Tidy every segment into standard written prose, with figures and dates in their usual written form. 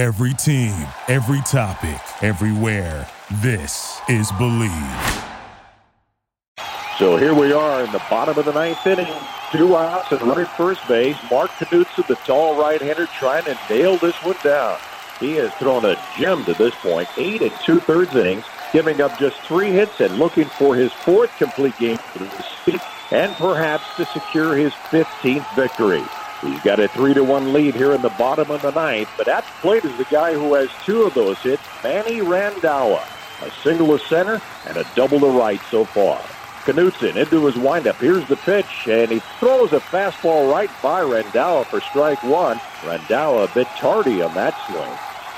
Every team, every topic, everywhere. This is Believe. So here we are in the bottom of the ninth inning. 2 outs and running first base. Mark Knudsen, the tall right-hander, trying to nail this one down. He has thrown a gem to this point. 8 2/3 innings, giving up just 3 hits and looking for his 4th complete game for the season and perhaps to secure his 15th victory. He's got a 3-1 lead here in the bottom of the ninth, but at the plate is the guy who has 2 of those hits, Manny Randhawa. A single to center and a double to right so far. Knudsen into his windup. Here's the pitch, and he throws a fastball right by Randhawa for strike 1. Randhawa a bit tardy on that swing.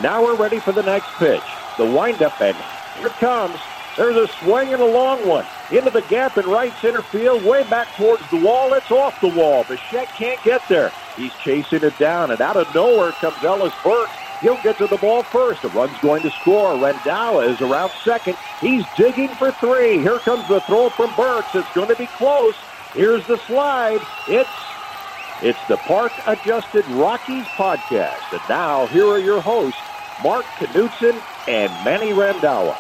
Now we're ready for the next pitch. The windup, and here it comes. There's a swing and a long one. Into the gap in right center field, way back towards the wall. It's off the wall. Bichette can't get there. He's chasing it down, and out of nowhere comes Ellis Burks. He'll get to the ball first. The run's going to score. Randhawa is around second. He's digging for 3. Here comes the throw from Burks. It's going to be close. Here's the slide. It's the Park Adjusted Rockies Podcast. And now, here are your hosts, Mark Knudsen and Manny Randhawa.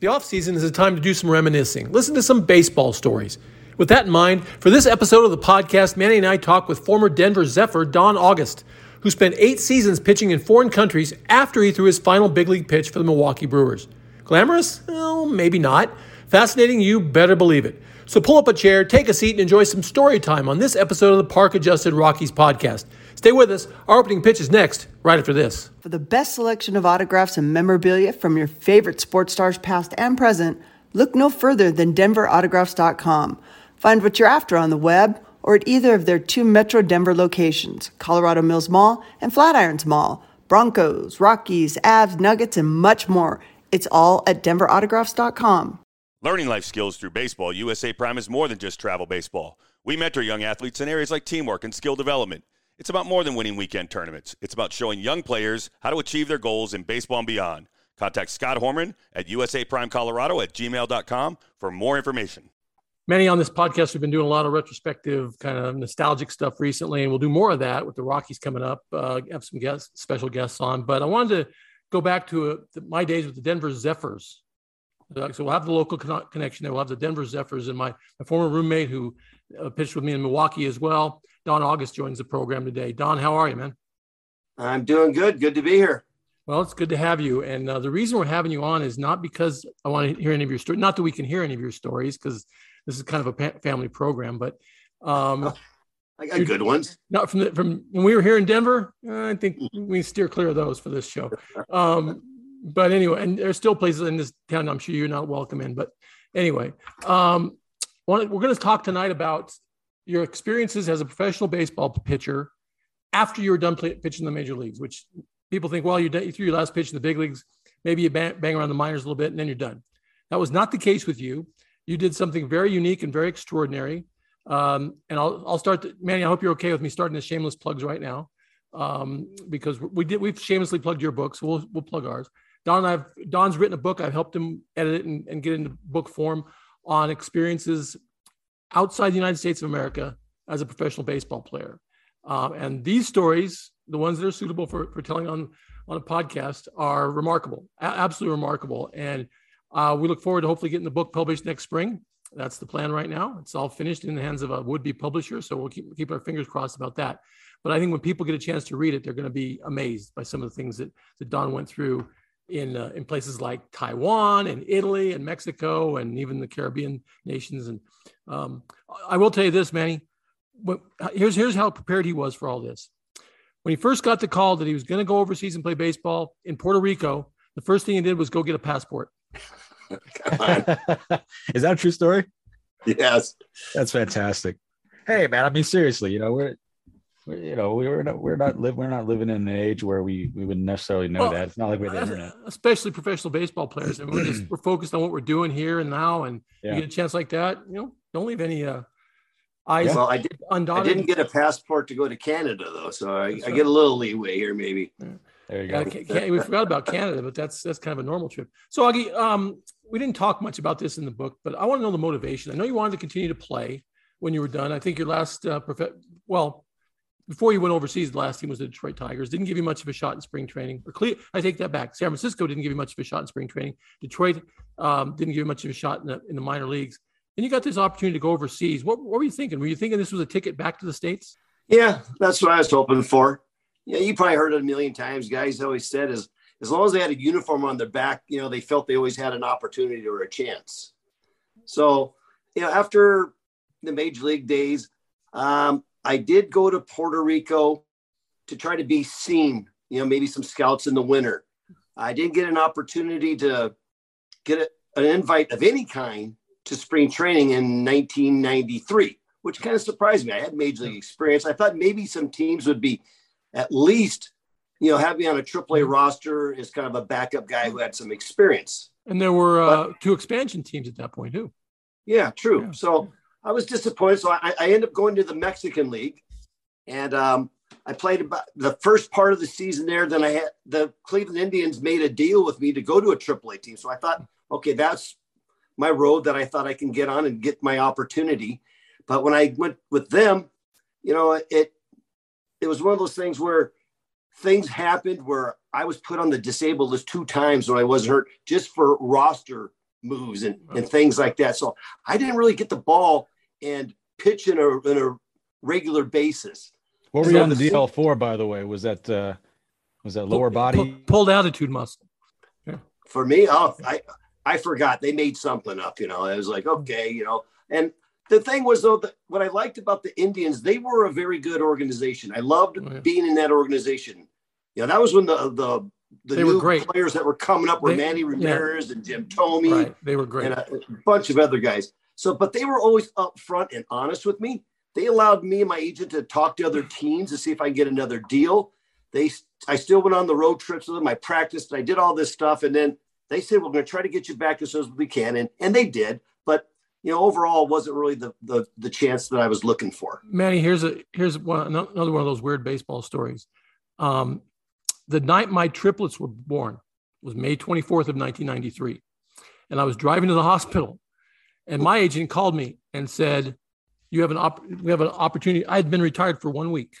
The offseason is a time to do some reminiscing. Listen to some baseball stories. With that in mind, for this episode of the podcast, Manny and I talk with former Denver Zephyr Don August, who spent 8 seasons pitching in foreign countries after he threw his final big league pitch for the Milwaukee Brewers. Glamorous? Well, maybe not. Fascinating? You better believe it. So pull up a chair, take a seat, and enjoy some story time on this episode of the Park Adjusted Rockies Podcast. Stay with us. Our opening pitch is next, right after this. For the best selection of autographs and memorabilia from your favorite sports stars past and present, look no further than DenverAutographs.com. Find what you're after on the web, or at either of their 2 Metro Denver locations, Colorado Mills Mall and Flatirons Mall, Broncos, Rockies, Avs, Nuggets, and much more. It's all at DenverAutographs.com. Learning life skills through baseball, USA Prime is more than just travel baseball. We mentor young athletes in areas like teamwork and skill development. It's about more than winning weekend tournaments. It's about showing young players how to achieve their goals in baseball and beyond. Contact Scott Hormann at USAPrimeColorado@gmail.com for more information. Manny, on this podcast, we've been doing a lot of retrospective, kind of nostalgic stuff recently, and we'll do more of that with the Rockies coming up. Have some special guests on, but I wanted to go back to my days with the Denver Zephyrs. So we'll have the local connection there. We'll have the Denver Zephyrs, and my former roommate who pitched with me in Milwaukee as well, Don August, joins the program today. Don, how are you, man? I'm doing good. Good to be here. Well, it's good to have you. And the reason we're having you on is not because I want to hear any of your stories, not that we can hear any of your stories, because this is kind of a family program, but I got good ones. Not from when we were here in Denver. I think we steer clear of those for this show. But anyway, and there's still places in this town I'm sure you're not welcome in. But anyway, we're going to talk tonight about your experiences as a professional baseball pitcher after you were done pitching the major leagues, which people think, well, you threw your last pitch in the big leagues, maybe you bang around the minors a little bit, and then you're done. That was not the case with you. You did something very unique and very extraordinary. And I'll start, Manny, I hope you're okay with me starting the shameless plugs right now, because we've shamelessly plugged your book, so we'll plug ours. Don's written a book. I've helped him edit it and get into book form on experiences outside the United States of America as a professional baseball player. And these stories, the ones that are suitable for telling on a podcast, are remarkable, absolutely remarkable. And we look forward to hopefully getting the book published next spring. That's the plan right now. It's all finished in the hands of a would-be publisher, so we'll keep our fingers crossed about that. But I think when people get a chance to read it, they're going to be amazed by some of the things that Don went through in places like Taiwan and Italy and Mexico and even the Caribbean nations. And I will tell you this, Manny, here's how prepared he was for all this. When he first got the call that he was going to go overseas and play baseball in Puerto Rico, the first thing he did was go get a passport. Come on. Is that a true story? Yes, that's fantastic. Hey, man, I mean, seriously, we're not living in an age where we wouldn't necessarily know that. It's not like we're the internet, especially professional baseball players. I mean, we're focused on what we're doing here and now, and you get a chance like that, don't leave any eyes. Yeah. Well, I didn't get a passport to go to Canada though, so I get a little leeway here, maybe. Yeah. There you go. We forgot about Canada, but that's kind of a normal trip. So, Augie, we didn't talk much about this in the book, but I want to know the motivation. I know you wanted to continue to play when you were done. I think your last before he went overseas, the last team was the Detroit Tigers. Didn't give you much of a shot in spring training. I take that back. San Francisco didn't give you much of a shot in spring training. Detroit didn't give you much of a shot in the minor leagues. And you got this opportunity to go overseas. What were you thinking? Were you thinking this was a ticket back to the States? Yeah, that's what I was hoping for. Yeah, you probably heard it a million times. Guys always said is, as long as they had a uniform on their back, you know, they felt they always had an opportunity or a chance. So, you know, after the major league days, I did go to Puerto Rico to try to be seen, you know, maybe some scouts in the winter. I didn't get an opportunity to get an invite of any kind to spring training in 1993, which kind of surprised me. I had major league experience. I thought maybe some teams would be at least, you know, have me on a AAA roster as kind of a backup guy who had some experience. And there were two expansion teams at that point too. Yeah, true. Yeah. So I was disappointed. So I ended up going to the Mexican League, and I played about the first part of the season there. Then I had the Cleveland Indians made a deal with me to go to a AAA team. So I thought, okay, that's my road that I thought I can get on and get my opportunity. But when I went with them, you know, it was one of those things where things happened where I was put on the disabled list 2 times when I wasn't hurt, just for roster moves and things like that. So I didn't really get the ball and pitch in a regular basis. What were you on the DL for, by the way? Was that lower body? Pulled altitude muscle. Yeah. For me, I forgot. They made something up, you know. I was like, okay, you know. And the thing was, though, what I liked about the Indians, they were a very good organization. I loved being in that organization. You know, that was when the new players that were coming up were Manny Ramirez and Jim Thome. Right. They were great. And a bunch of other guys. So, but they were always up front and honest with me. They allowed me and my agent to talk to other teams to see if I can get another deal. I still went on the road trips with them. I practiced. I did all this stuff. And then they said, we're going to try to get you back as soon as we can. And they did. But, you know, overall, it wasn't really the chance that I was looking for. Manny, here's another one of those weird baseball stories. The night my triplets were born was May 24th of 1993. And I was driving to the hospital, and my agent called me and said, we have an opportunity. I had been retired for 1 week.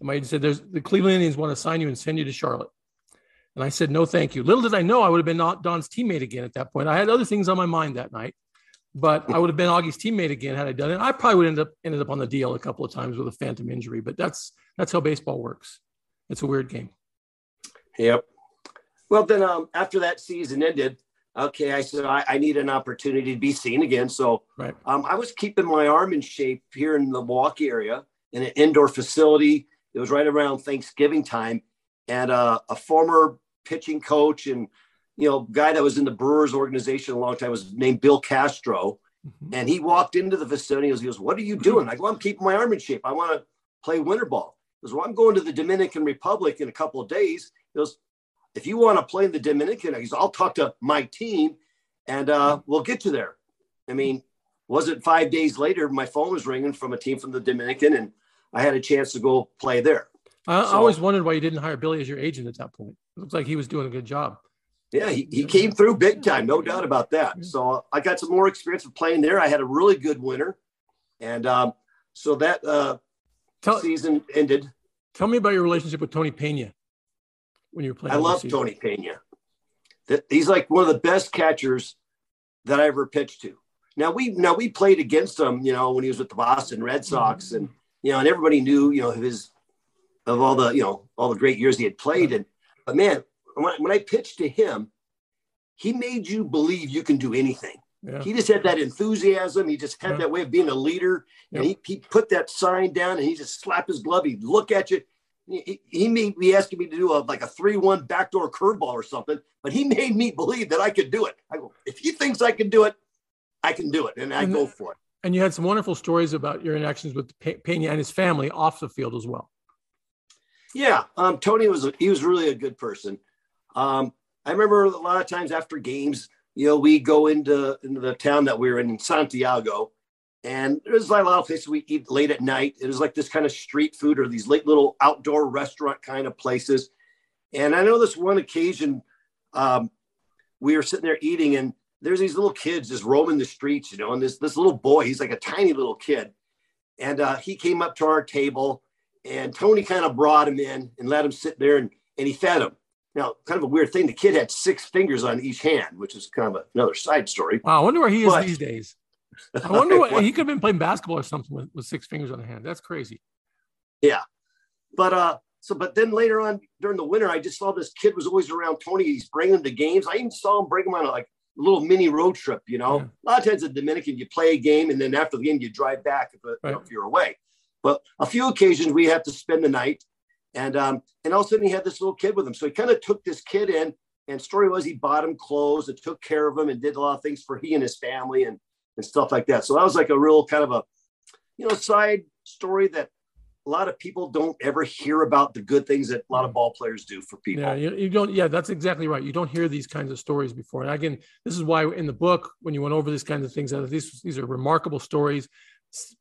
And my agent said, the Cleveland Indians want to sign you and send you to Charlotte. And I said, no, thank you. Little did I know I would have been Don's teammate again at that point. I had other things on my mind that night, but I would have been Augie's teammate again had I done it. I probably would ended up on the DL a couple of times with a phantom injury, but that's how baseball works. It's a weird game. Yep. Well, then after that season ended, okay, I said, I need an opportunity to be seen again. So I was keeping my arm in shape here in the Milwaukee area in an indoor facility. It was right around Thanksgiving time. And a former pitching coach and, you know, guy that was in the Brewers organization a long time was named Bill Castro. Mm-hmm. And he walked into the facility. He goes, what are you doing? I go, I'm keeping my arm in shape. I want to play winter ball. He goes, well, I'm going to the Dominican Republic in a couple of days. He goes, if you want to play in the Dominican, I'll talk to my team and we'll get you there. I mean, wasn't 5 days later, my phone was ringing from a team from the Dominican, and I had a chance to go play there. I always wondered why you didn't hire Billy as your agent at that point. It looks like he was doing a good job. Yeah, he came through big time, no doubt about that. So I got some more experience of playing there. I had a really good winter. And so that season ended. Tell me about your relationship with Tony Pena. When you're playing, I love Tony Pena. He's like one of the best catchers that I ever pitched to. Now we played against him, you know, when he was with the Boston Red Sox, and you know, and everybody knew, you know, all the great years he had played. And but man, when I pitched to him, he made you believe you can do anything. Yeah. He just had that enthusiasm. He just had that way of being a leader, and he put that sign down, and he just slapped his glove. He'd look at you. He may be asking me to do a 3-1 backdoor curveball or something, but he made me believe that I could do it. I go, if he thinks I can do it, I can do it. And I go for it. And you had some wonderful stories about your interactions with Pena and his family off the field as well. Yeah. Tony he was really a good person. I remember a lot of times after games, you know, we go into the town that we were in Santiago, and there's like a lot of places we eat late at night. It was like this kind of street food or these late little outdoor restaurant kind of places. And I know this one occasion we were sitting there eating, and there's these little kids just roaming the streets, you know, and this little boy, he's like a tiny little kid. And he came up to our table And Tony kind of brought him in and let him sit there, and he fed him. Now, kind of a weird thing. The kid had 6 fingers on each hand, which is kind of another side story. Wow, I wonder where he is these days. I wonder what he could have been playing basketball or something with 6 fingers on the hand. That's crazy. Yeah. But then later on during the winter, I just saw this kid was always around Tony. He's bringing him to games. I even saw him bring him on a little mini road trip, you know. Yeah. A lot of times in Dominican, you play a game, and then after the game, you drive back if you're away. But a few occasions, we have to spend the night. And all of a sudden, he had this little kid with him. So he kind of took this kid in, and story was he bought him clothes and took care of him and did a lot of things for he and his family and stuff like that. So that was like a real kind of side story that a lot of people don't ever hear about, the good things that a lot of ball players do for people. Yeah, you don't. Yeah, that's exactly right. You don't hear these kinds of stories before. And again, this is why in the book, when you went over these kinds of things, these are remarkable stories.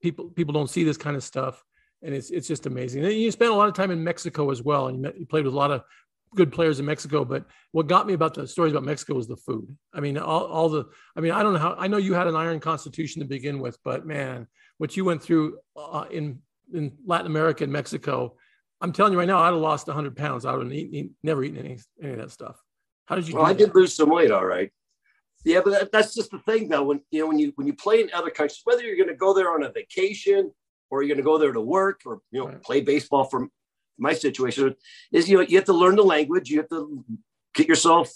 People don't see this kind of stuff, and it's just amazing. And you spent a lot of time in Mexico as well, and you played with a lot of good players in Mexico. But what got me about the stories about Mexico was the food. I mean, I don't know how. I know you had an iron constitution to begin with, but man, what you went through in Latin America and Mexico, I'm telling you right now, I'd have lost 100 pounds. I would have never eaten any of that stuff. How did you? Well, I did lose some weight, all right. Yeah, but that's just the thing, though. When you play in other countries, whether you're going to go there on a vacation or you're going to go there to work or play baseball, from my situation, is you have to learn the language. You have to get yourself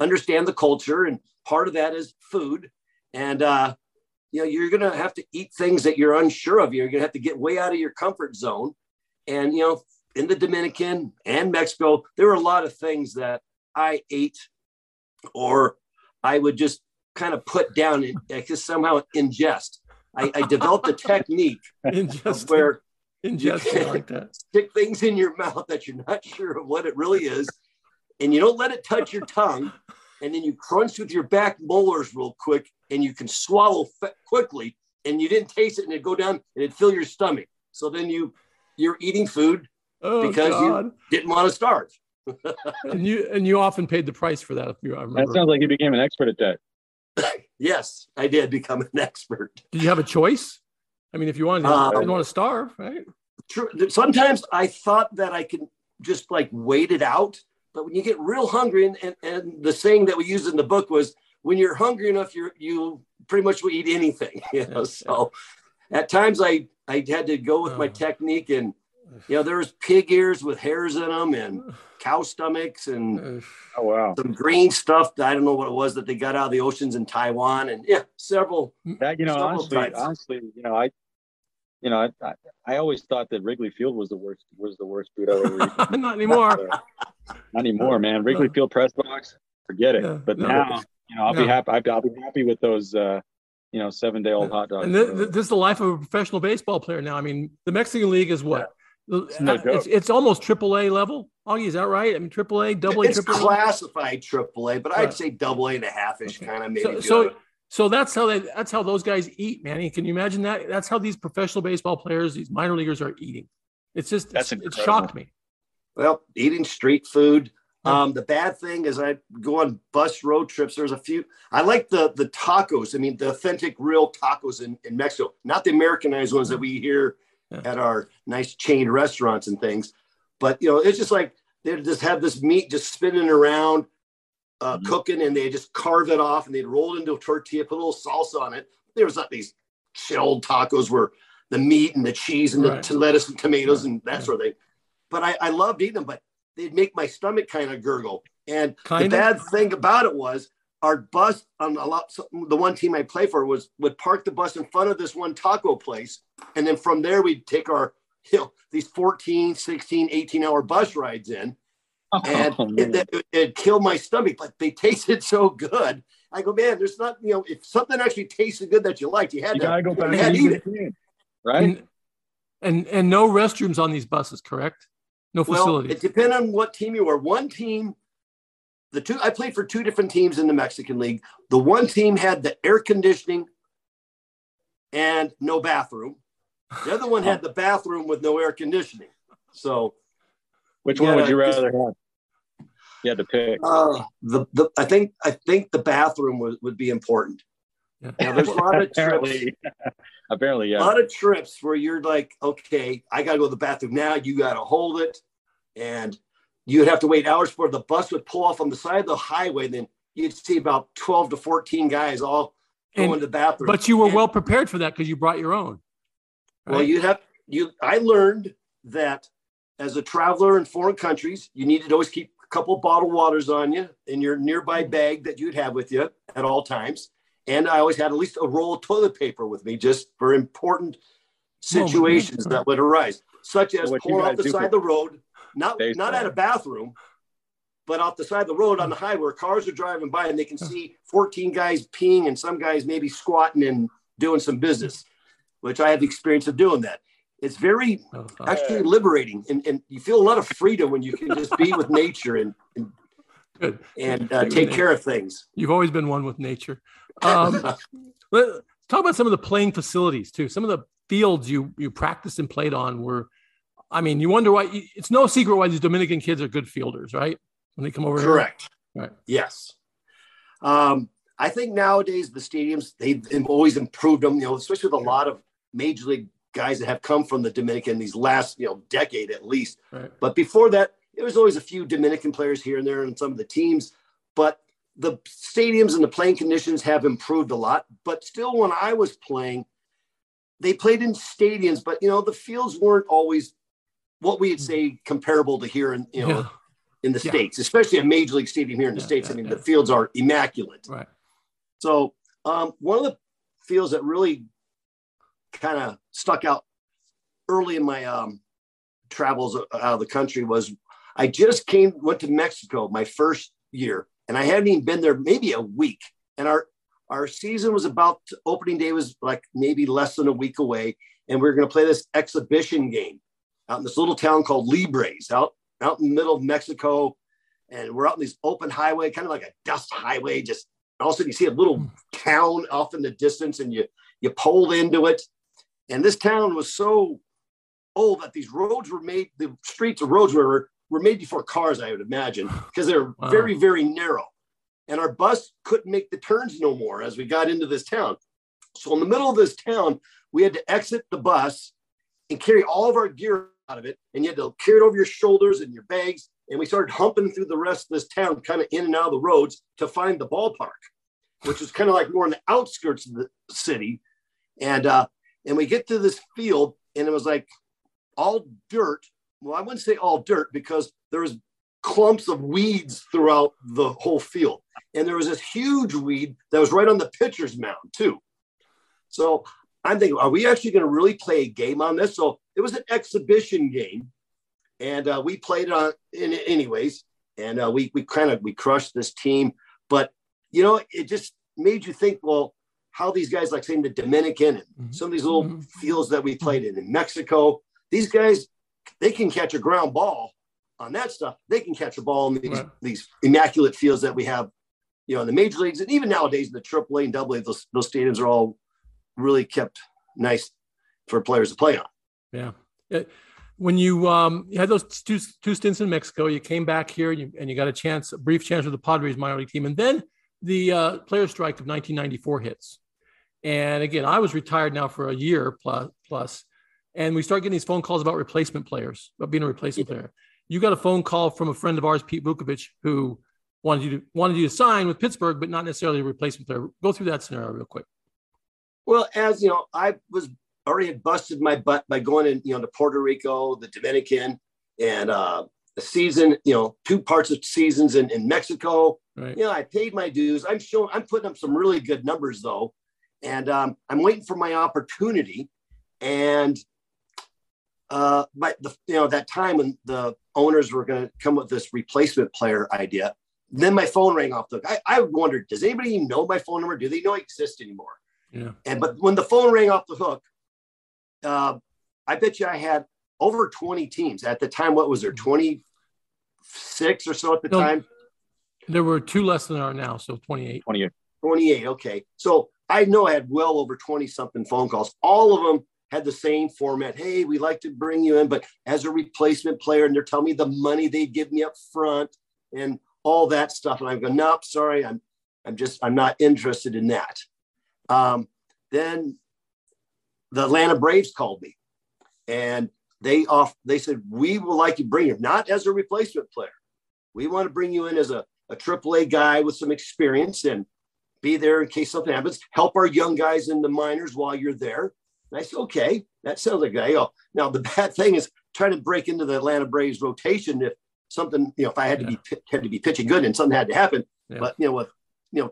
understand the culture, and part of that is food. And you're going to have to eat things that you're unsure of. You're going to have to get way out of your comfort zone. And, in the Dominican and Mexico, there were a lot of things that I ate or I would just kind of put down and just somehow ingest. I developed a technique where you can like that. Stick things in your mouth that you're not sure of what it really is, and you don't let it touch your tongue. And then you crunch with your back molars real quick, and you can swallow quickly, and you didn't taste it, and it'd go down, and it'd fill your stomach. So then you're eating food because you didn't want to starve. and you often paid the price for that. I remember. That sounds like you became an expert at that. Yes, I did become an expert. Did you have a choice? I mean, if you wanted to, I didn't want to starve, right? True. Sometimes I thought that I could just wait it out. But when you get real hungry, and the saying that we used in the book was, when you're hungry enough, you pretty much will eat anything. So at times I had to go with my technique, and there was pig ears with hairs in them, and cow stomachs, and some green stuff. I don't know what it was that they got out of the oceans in Taiwan, and several. That, honestly, I always thought that Wrigley Field was the worst food I've ever eaten. Not anymore. Not anymore, man. Wrigley Field press box, forget it. Yeah, but now, I'll be happy with those, 7-day-old hot dogs. And this is the life of a professional baseball player now. I mean, the Mexican League is what? Yeah. It's no joke. It's almost AAA level. Augie, is that right? I mean, AAA, AA, AAA? It's classified AAA, but I'd say AA and a half-ish kind of maybe. So that's how those guys eat, Manny. Can you imagine that? That's how these professional baseball players, these minor leaguers, are eating. It's just it shocked me. Well, eating street food. The bad thing is, I go on bus road trips. There's a few. I like the tacos. I mean, the authentic, real tacos in Mexico, not the Americanized ones that we hear at our nice chain restaurants and things. But it's just like they just have this meat just spinning around. Cooking, and they just carve it off, and they'd roll it into a tortilla, put a little salsa on it. There was not these shelled tacos where the meat and the cheese and the lettuce and tomatoes and that sort of thing. But I loved eating them, but they'd make my stomach kind of gurgle. And the bad thing about it was our bus on the one team I played for would park the bus in front of this one taco place. And then from there, we'd take our, these 14, 16, 18-hour bus rides in. And it killed my stomach, but they tasted so good. I go, man, there's not, if something actually tasted good that you liked, you had to eat it. Right? And no restrooms on these buses, correct? No facilities. Well, it depends on what team you are. One team, I played for 2 different teams in the Mexican League. The one team had the air conditioning and no bathroom. The other one had the bathroom with no air conditioning. So... Which one would you rather have? You had to pick. I think the bathroom would be important. Now, there's a lot of trips. Apparently, yeah. A lot of trips where you're like, okay, I got to go to the bathroom now. You got to hold it. And you'd have to wait hours before the bus would pull off on the side of the highway. Then you'd see about 12 to 14 guys all going to the bathroom. But you were well prepared for that because you brought your own. Right? Well, I learned that as a traveler in foreign countries, you needed to always keep a couple of bottled waters on you in your nearby bag that you'd have with you at all times. And I always had at least a roll of toilet paper with me just for important situations that would arise, such as pulling off the side of the road, not at a bathroom, but off the side of the road on the highway where cars are driving by and they can see 14 guys peeing and some guys maybe squatting and doing some business, which I had the experience of doing that. It's very actually liberating, and you feel a lot of freedom when you can just be with nature and take care of things. You've always been one with nature. Let's talk about some of the playing facilities too. Some of the fields you practiced and played on were, I mean, you wonder why it's no secret why these Dominican kids are good fielders, right? When they come over. Correct. Here. Right. Yes. I think nowadays the stadiums, they've always improved them, especially with a lot of major league guys that have come from the Dominican these last, decade at least. Right. But before that, there was always a few Dominican players here and there in some of the teams, but the stadiums and the playing conditions have improved a lot. But still, when I was playing, they played in stadiums, but the fields weren't always what we'd say comparable to here in in the States, especially a major league stadium here in the States. The fields are immaculate. Right. So one of the fields that really kind of stuck out early in my travels out of the country was I just went to Mexico my first year, and I hadn't even been there maybe a week. And our season was opening day was like maybe less than a week away. And we were going to play this exhibition game out in this little town called Libres out in the middle of Mexico. And we're out in this open highway, kind of like a dust highway. Just all of a sudden you see a little town off in the distance and you pulled into it. And this town was so old that these roads were made, the streets of roads were made before cars, I would imagine, because they're very, very narrow. And our bus couldn't make the turns no more as we got into this town. So in the middle of this town, we had to exit the bus and carry all of our gear out of it. And you had to carry it over your shoulders and your bags. And we started humping through the rest of this town, kind of in and out of the roads to find the ballpark, which was kind of like more on the outskirts of the city. And we get to this field and it was like all dirt. Well, I wouldn't say all dirt because there was clumps of weeds throughout the whole field. And there was this huge weed that was right on the pitcher's mound too. So I'm thinking, are we actually going to really play a game on this? So it was an exhibition game and we played it anyways. And we crushed this team, but it just made you think, well, how these guys like saying the Dominican and some of these little fields that we played in Mexico, these guys, they can catch a ground ball on that stuff. They can catch a ball in these immaculate fields that we have, in the major leagues. And even nowadays in the AAA and AA, those stadiums are all really kept nice for players to play on. Yeah. When you had those two stints in Mexico, you came back here and you got a brief chance with the Padres minor league team. And then the player strike of 1994 hits. And again, I was retired now for a year plus. And we start getting these phone calls about replacement players, about being a replacement player. You got a phone call from a friend of ours, Pete Vukovich, who wanted you to sign with Pittsburgh, but not necessarily a replacement player. Go through that scenario real quick. Well, as you know, I was already had busted my butt by going in, to Puerto Rico, the Dominican, and the season, 2 parts of seasons in Mexico. Right. I paid my dues. I'm putting up some really good numbers though, and I'm waiting for my opportunity. And but that time when the owners were going to come with this replacement player idea, then my phone rang off the hook. I wondered, does anybody know my phone number? Do they know I exist anymore? Yeah. But when the phone rang off the hook, I bet you I had over 20 teams at the time. What was there, 26 or so at the time? There were 2 less than there are now, so 28. 28. Okay, so I know I had well over 20 something phone calls. All of them had the same format. Hey, we'd like to bring you in, but as a replacement player, and they're telling me the money they give me up front and all that stuff. And I'm going, nope, sorry. I'm not interested in that. Then the Atlanta Braves called me, and they said, we would like you to bring him, not as a replacement player. We want to bring you in as a AAA guy with some experience and be there in case something happens, help our young guys in the minors while you're there. And I said, okay, that sounds like a guy. Now, the bad thing is trying to break into the Atlanta Braves rotation if something, if I had to be pitching good and something had to happen. Yeah. But, with,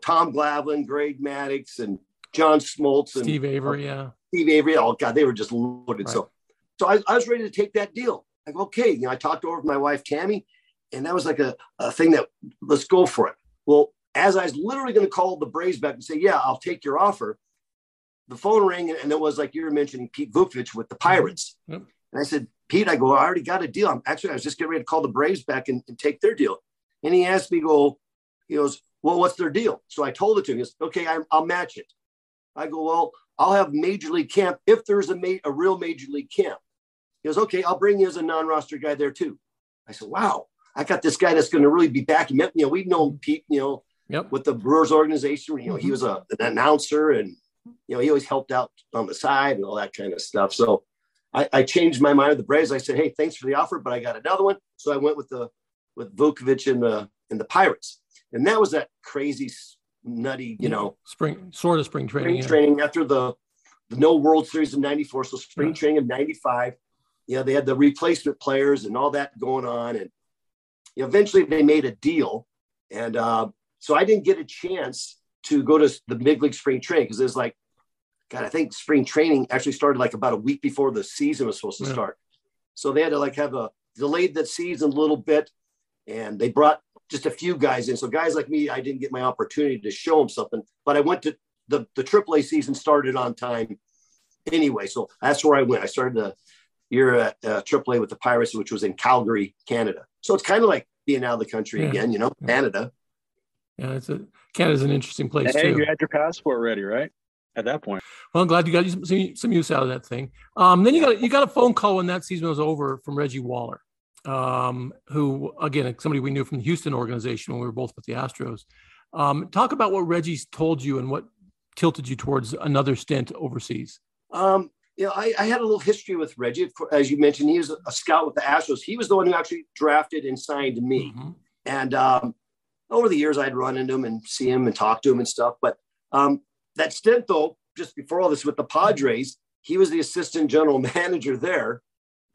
Tom Glavine, Greg Maddox, and John Smoltz. And Steve Avery, Steve Avery. Oh, God, they were just loaded. Right. So I was ready to take that deal. Like, okay, I talked over with my wife, Tammy, and that was like a thing that let's go for it. Well, as I was literally going to call the Braves back and say, yeah, I'll take your offer, the phone rang, and it was like you were mentioning Pete Vukovich with the Pirates. Yep. And I said, Pete, I already got a deal. I was just getting ready to call the Braves back and take their deal. And he asked me, he goes, well, what's their deal? So I told it to him. He goes, okay, I'll match it. I go, well, I'll have major league camp if there's a real major league camp. He goes, okay, I'll bring you as a non-roster guy there too. I said, wow, I got this guy that's going to really be back. We've known Pete, yep, with the Brewers organization. He was an announcer, and he always helped out on the side and all that kind of stuff. So I changed my mind with the Braves. I said, hey, thanks for the offer, but I got another one. So I went with Vukovich and the Pirates, and that was that crazy, nutty, spring training. Spring training after the no World Series in '94, so spring training of '95. They had the replacement players and all that going on, and eventually they made a deal, and so I didn't get a chance to go to the big league spring training because it was like, God, I think spring training actually started like about a week before the season was supposed to start. So they had to have delayed the season a little bit, and they brought just a few guys in. So guys like me, I didn't get my opportunity to show them something, but I went to the AAA season started on time anyway. So that's where I went. I started the year at AAA with the Pirates, which was in Calgary, Canada. So it's kind of like being out of the country again, Canada. Yeah, Canada's an interesting place too. You had your passport ready, right? At that point. Well, I'm glad you got some use out of that thing. Then you got a phone call when that season was over from Reggie Waller, who, again, somebody we knew from the Houston organization when we were both with the Astros. Talk about what Reggie's told you and what tilted you towards another stint overseas. I had a little history with Reggie. Of course, as you mentioned, he was a scout with the Astros. He was the one who actually drafted and signed me. Mm-hmm. And over the years, I'd run into him and see him and talk to him and stuff. But that stint, though, just before all this with the Padres, he was the assistant general manager there.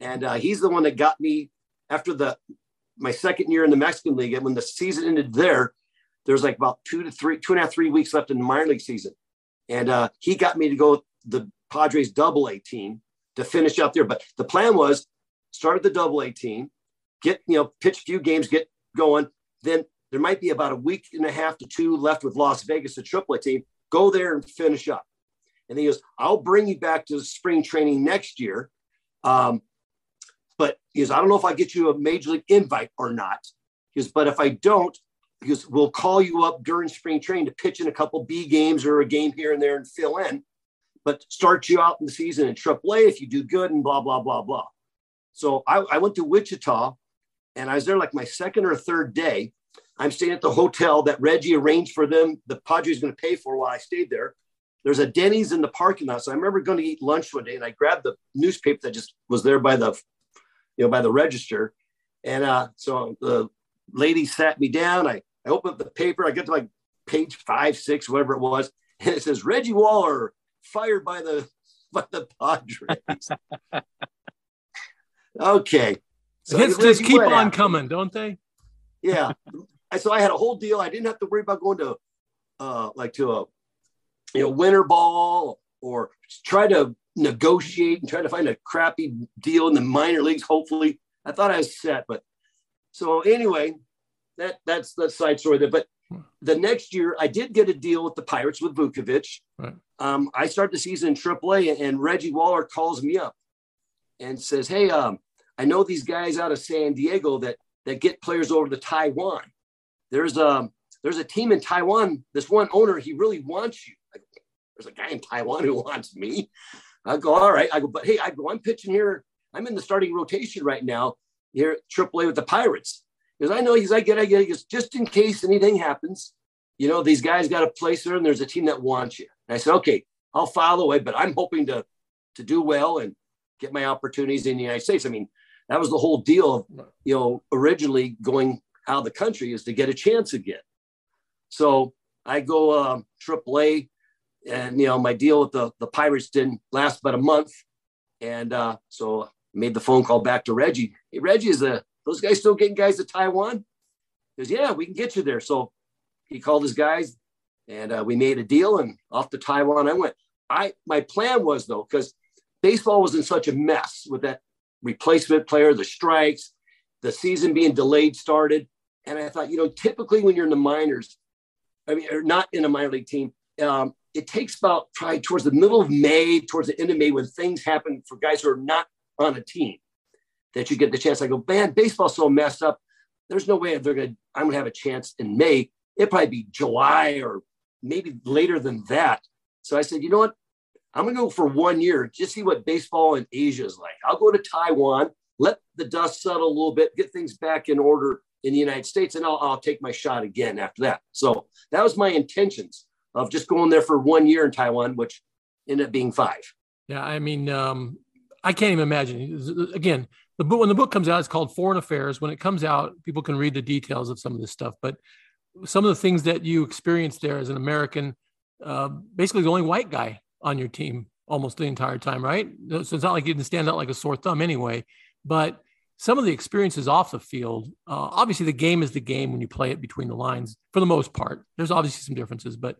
And he's the one that got me after my second year in the Mexican League. And when the season ended there's like about 2 to 3 weeks left in the minor league season. And he got me to go the Padres AA team to finish up there. But the plan was start at the AA team, get, pitch a few games, get going. Then there might be about a week and a half to two left with Las Vegas, the AAA team. Go there and finish up. And he goes, I'll bring you back to spring training next year. But he goes, I don't know if I get you a major league invite or not. He goes, but if I don't, he goes, we'll call you up during spring training to pitch in a couple B games or a game here and there and fill in, but start you out in the season in AAA if you do good and blah, blah, blah, blah. So I went to Wichita, and I was there like my second or third day. I'm staying at the hotel that Reggie arranged for them. The Padres going to pay for while I stayed there. There's a Denny's in the parking lot. So I remember going to eat lunch one day, and I grabbed the newspaper that just was there by the, by the register. And so the lady sat me down. I opened up the paper. I get to like page 5, 6, whatever it was. And it says, Reggie Waller fired by the Padres. Okay. So hits just keep on coming, don't they? Yeah. So I had a whole deal. I didn't have to worry about going to to a winter ball or try to negotiate and try to find a crappy deal in the minor leagues. Hopefully, I thought I was set. But so anyway, that's the side story there. But the next year, I did get a deal with the Pirates with Vukovich. Right. I start the season in AAA, and Reggie Waller calls me up and says, "Hey, I know these guys out of San Diego that get players over to Taiwan. There's a team in Taiwan. This one owner, he really wants you." I go, there's a guy in Taiwan who wants me. I go, all right. I go, but hey, I'm pitching here. I'm in the starting rotation right now here at AAA with the Pirates. Because I know I get, just in case anything happens, these guys got a place there and there's a team that wants you. And I said, okay, I'll follow it, but I'm hoping to do well and get my opportunities in the United States. I mean, that was the whole deal of, you know, originally going out of the country is to get a chance again. So I go AAA, and, you know, my deal with the Pirates didn't last but a month. And so I made the phone call back to Reggie. Hey, Reggie, is those guys still getting guys to Taiwan? He goes, yeah, we can get you there. So he called his guys, and we made a deal, and off to Taiwan I went. My plan was, though, because baseball was in such a mess with that replacement player, the strikes, the season being delayed started. And I thought, you know, typically when you're in the minors, I mean, or not in a minor league team, it takes about probably towards the middle of May, towards the end of May, when things happen for guys who are not on a team, that you get the chance. I go, man, baseball's so messed up. There's no way I'm going to have a chance in May. It'd probably be July or maybe later than that. So I said, you know what? I'm going to go for 1 year, just see what baseball in Asia is like. I'll go to Taiwan, let the dust settle a little bit, get things back in order in the United States, and I'll take my shot again after that. So that was my intentions of just going there for 1 year in Taiwan, which ended up being 5. Yeah, I mean, I can't even imagine. Again, when the book comes out, it's called Foreign Affairs. When it comes out, people can read the details of some of this stuff. But some of the things that you experienced there as an American, basically the only white guy on your team almost the entire time, right? So it's not like you didn't stand out like a sore thumb anyway. But some of the experiences off the field, obviously the game is the game when you play it between the lines for the most part. There's obviously some differences, but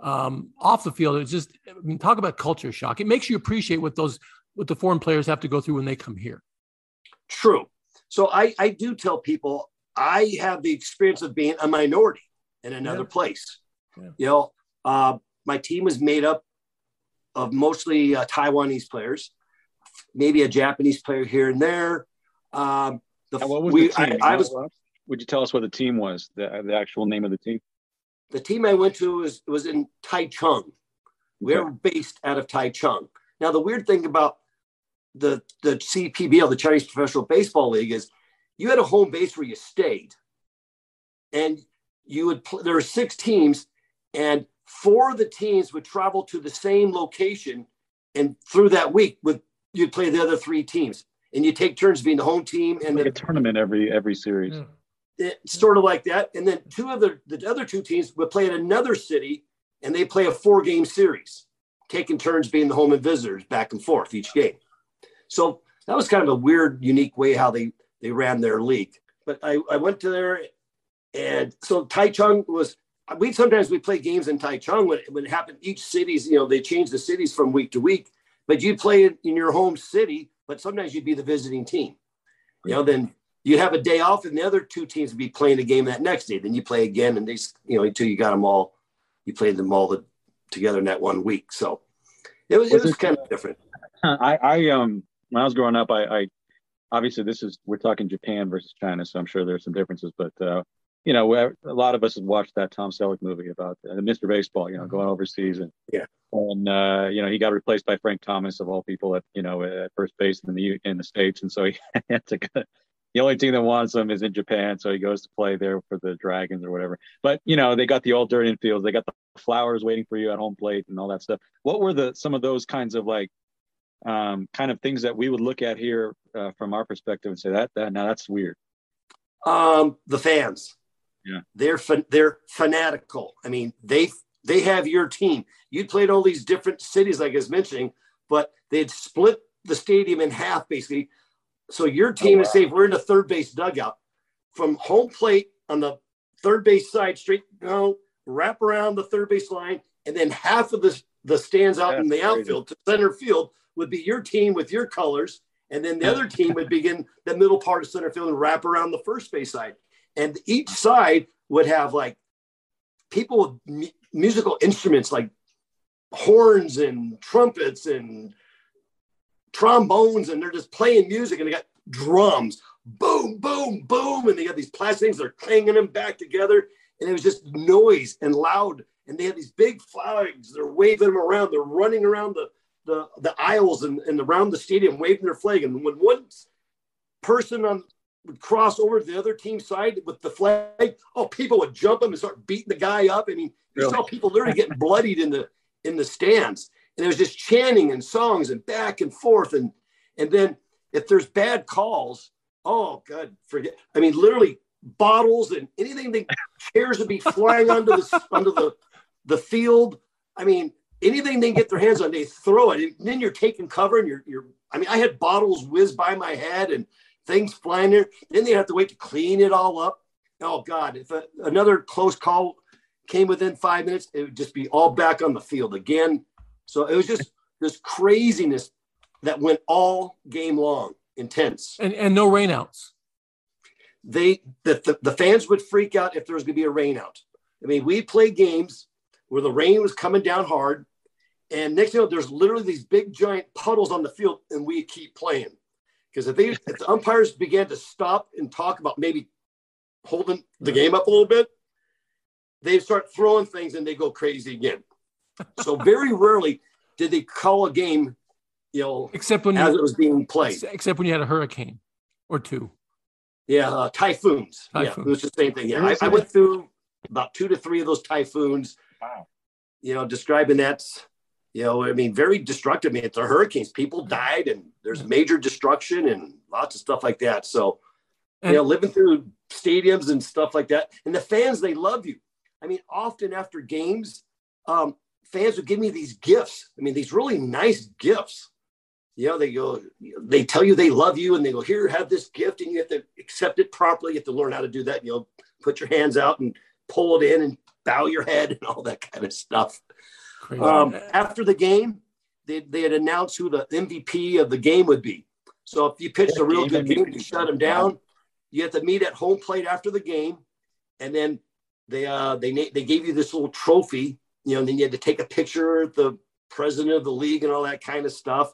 off the field, it's just, I mean, talk about culture shock. It makes you appreciate what the foreign players have to go through when they come here. True. So I do tell people I have the experience of being a minority in another place. Yeah. You know, my team was made up of mostly Taiwanese players, maybe a Japanese player here and there. Would you tell us what the team was, the actual name of the team? The team I went to was in Taichung. Okay. We're based out of Taichung. Now, the weird thing about the CPBL, the Chinese Professional Baseball League, is you had a home base where you stayed. And you would there were 6 teams, and 4 of the teams would travel to the same location, and through that week you'd play the other 3 teams, and you take turns being the home team. And like a tournament every series. Yeah. It's sort of like that. And then 2 of the other 2 teams would play in another city, and they play a 4-game series, taking turns being the home and visitors back and forth each game. So that was kind of a weird, unique way how they ran their league. But I went to there, and so Taichung was, we play games in Taichung when it happened. Each city's, you know, they change the cities from week to week, but you play in your home city, but sometimes you'd be the visiting team. You know, then you have a day off, and the other 2 teams would be playing a game that next day. Then you play again, and they, you know, until you got them all, you played them all together in that 1 week. So it was kind of different. I when I was growing up, I obviously we're talking Japan versus China, so I'm sure there's some differences, but you know, a lot of us have watched that Tom Selleck movie about Mr. Baseball, you know, going overseas. And, you know, he got replaced by Frank Thomas, of all people, at first base in the States. And so he had to go. The only team that wants him is in Japan. So he goes to play there for the Dragons or whatever. But, you know, they got the all dirt infields. They got the flowers waiting for you at home plate and all that stuff. What were some of those kinds of like kind of things that we would look at here from our perspective and say that now that's weird? The fans. Yeah. They're fanatical. I mean, they have your team. You'd played all these different cities, like I was mentioning, but they'd split the stadium in half, basically. So your team is safe. We're in the third base dugout. From home plate on the third base side, wrap around the third base line, and then half of the stands out in the outfield to center field would be your team with your colors, and then the other team would begin the middle part of center field and wrap around the first base side. And each side would have like people with musical instruments like horns and trumpets and trombones, and they're just playing music, and they got drums, boom, boom, boom. And they got these plastic things, they're clanging them back together. And it was just noise and loud. And they had these big flags, they're waving them around, they're running around the aisles and around the stadium, waving their flag. And when one person would cross over to the other team side with the flag, people would jump him and start beating the guy up. I mean, you saw people literally getting bloodied in the in the stands. And it was just chanting and songs and back and forth. And then if there's bad calls, oh, God, forget. I mean, literally bottles and anything, the chairs would be flying onto the field. I mean, anything they can get their hands on, they throw it. And then you're taking cover and you're I mean, I had bottles whiz by my head and things flying there. Then they have to wait to clean it all up. Oh, God, if another close call came within 5 minutes, it would just be all back on the field again. So it was just this craziness that went all game long, intense. And no rainouts. The fans would freak out if there was going to be a rainout. I mean, we played games where the rain was coming down hard. And next thing you know, there's literally these big, giant puddles on the field, and we keep playing. Because if the umpires began to stop and talk about maybe holding the game up a little bit, they start throwing things and they go crazy again. So very rarely did they call a game, you know, it was being played. Except when you had a hurricane or two. Yeah, typhoons. Yeah, it was the same thing. Yeah, I went through about 2 to 3 of those typhoons. Wow. You know, describing that, you know, I mean, very destructive. I mean, it's the hurricanes. People died and there's major destruction and lots of stuff like that. So, you know, living through stadiums and stuff like that. And the fans, they love you. I mean, often after games, fans would give me these gifts. I mean, these really nice gifts. You know, they tell you they love you and they go, here, have this gift. And you have to accept it properly. You have to learn how to do that. You know, put your hands out and pull it in and bow your head and all that kind of stuff. After the game, they had announced who the MVP of the game would be. So if you pitched a real good game, you shut them down. You have to meet at home plate after the game. And then they gave you this little trophy, you know, and then you had to take a picture of the president of the league and all that kind of stuff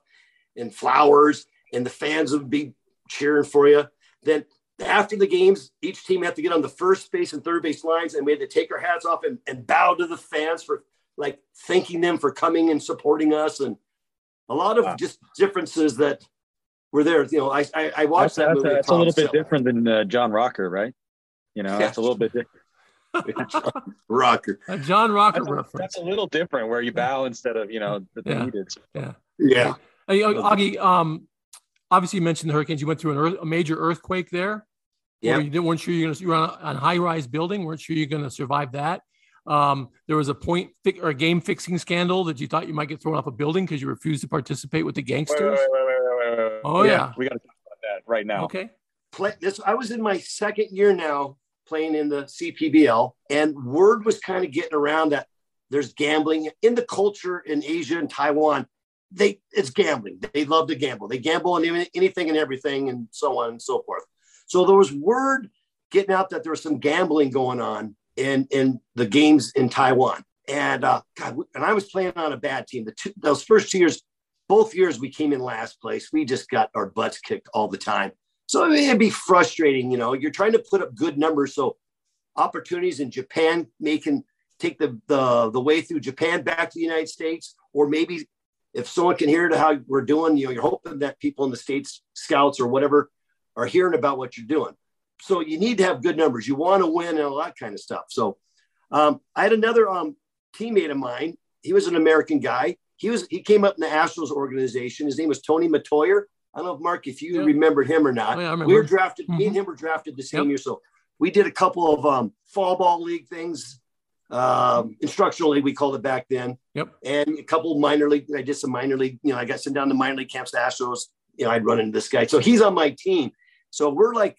and flowers, and the fans would be cheering for you. Then after the games, each team had to get on the first base and third base lines, and we had to take our hats off and bow to the fans for like thanking them for coming and supporting us. And a lot of just differences that were there. You know, I watched that movie. That's a little bit different than John Rocker, right? You know, that's a little bit different. Rocker. A John Rocker reference. That's a little different where you bow instead of, you know, the needed. Yeah. Augie, obviously you mentioned the hurricanes. You went through a major earthquake there. Yeah. You weren't sure you were on a high-rise building. Weren't sure you're going to survive that. There was a game fixing scandal that you thought you might get thrown off a building because you refused to participate with the gangsters. Wait. Oh, yeah. We got to talk about that right now. Okay. I was in my second year now playing in the CPBL, and word was kind of getting around that there's gambling in the culture in Asia and Taiwan. It's gambling. They love to gamble. They gamble on anything and everything and so on and so forth. So there was word getting out that there was some gambling going on in the games in Taiwan. And and I was playing on a bad team. Those first 2 years, both years we came in last place. We just got our butts kicked all the time. So I mean, it'd be frustrating, you know, you're trying to put up good numbers. So opportunities in Japan, take the way through Japan back to the United States, or maybe if someone can hear how we're doing, you know, you're hoping that people in the States, scouts or whatever, are hearing about what you're doing. So you need to have good numbers. You want to win and all that kind of stuff. So I had another teammate of mine. He was an American guy. He came up in the Astros organization. His name was Tony Matoyer. I don't know, Mark, if you remember him or not. Oh, yeah, I remember. Me and him were drafted the same year. So we did a couple of fall ball league things, instructional league, we called it back then. Yep. And a couple minor league. I did some minor league. You know, I got sent down to minor league camps, the Astros. You know, I'd run into this guy. So he's on my team. So we're like,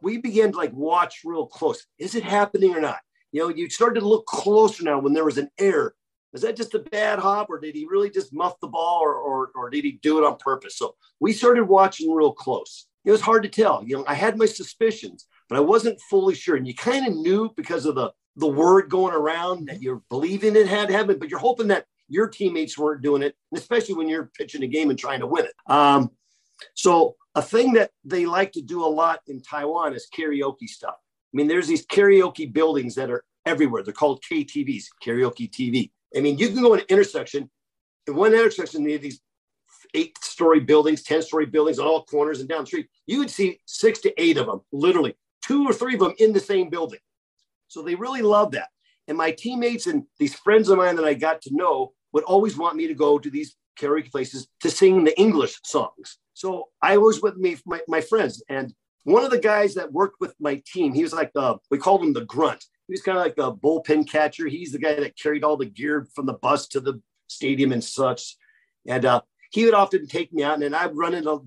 we began to like watch real close. Is it happening or not? You know, you started to look closer now when there was an error. Is that just a bad hop, or did he really just muff the ball, or did he do it on purpose? So we started watching real close. It was hard to tell. You know, I had my suspicions, but I wasn't fully sure. And you kind of knew because of the word going around that you're believing it had happened, but you're hoping that your teammates weren't doing it, and especially when you're pitching a game and trying to win it. So a thing that they like to do a lot in Taiwan is karaoke stuff. I mean, there's these karaoke buildings that are everywhere. They're called KTVs, karaoke TV. I mean, you can go in an intersection. In one intersection, they have these 8-story buildings, 10-story buildings on all corners and down the street. You would see 6 to 8 of them, literally 2 or 3 of them in the same building. So they really love that. And my teammates and these friends of mine that I got to know would always want me to go to these karaoke places to sing the English songs. So I was with my friends. And one of the guys that worked with my team, he was like, we called him the grunt. He was kind of like a bullpen catcher. He's the guy that carried all the gear from the bus to the stadium and such. And he would often take me out, and I'd run into,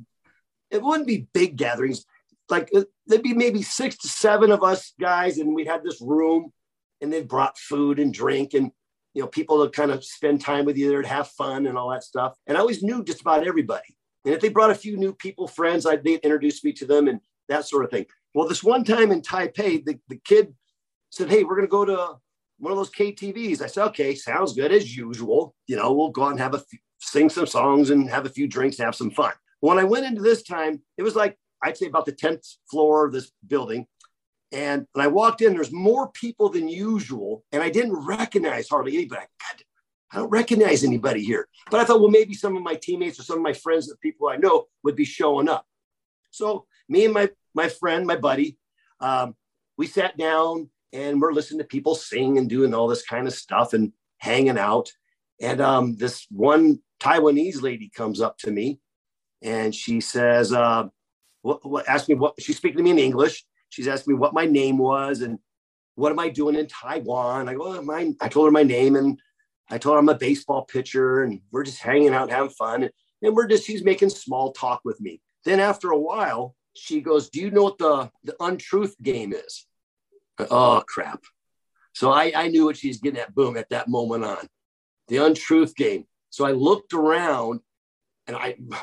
it wouldn't be big gatherings. Like there'd be maybe 6 to 7 of us guys. And we had this room, and they brought food and drink, and, you know, people would kind of spend time with you there and have fun and all that stuff. And I always knew just about everybody. And if they brought a few new people, friends, they'd introduce me to them and that sort of thing. Well, this one time in Taipei, the kid said, hey, we're going to go to one of those KTVs. I said, okay, sounds good as usual. You know, we'll go out and have sing some songs and have a few drinks and have some fun. When I went into this time, it was like, I'd say about the 10th floor of this building. And when I walked in, there's more people than usual. And I didn't recognize hardly anybody. God, I don't recognize anybody here. But I thought, well, maybe some of my teammates or some of my friends, the people I know, would be showing up. So me and my friend, my buddy, we sat down and we're listening to people sing and doing all this kind of stuff and hanging out. And this one Taiwanese lady comes up to me and she says, asked me what, she's speaking to me in English. She's asked me what my name was and what am I doing in Taiwan? I go, I told her my name and I told her I'm a baseball pitcher and we're just hanging out, having fun. And she's making small talk with me. Then after a while, she goes, do you know what the untruth game is? Oh, crap. So I knew what she's getting at, boom, at that moment on. The untruth game. So I looked around and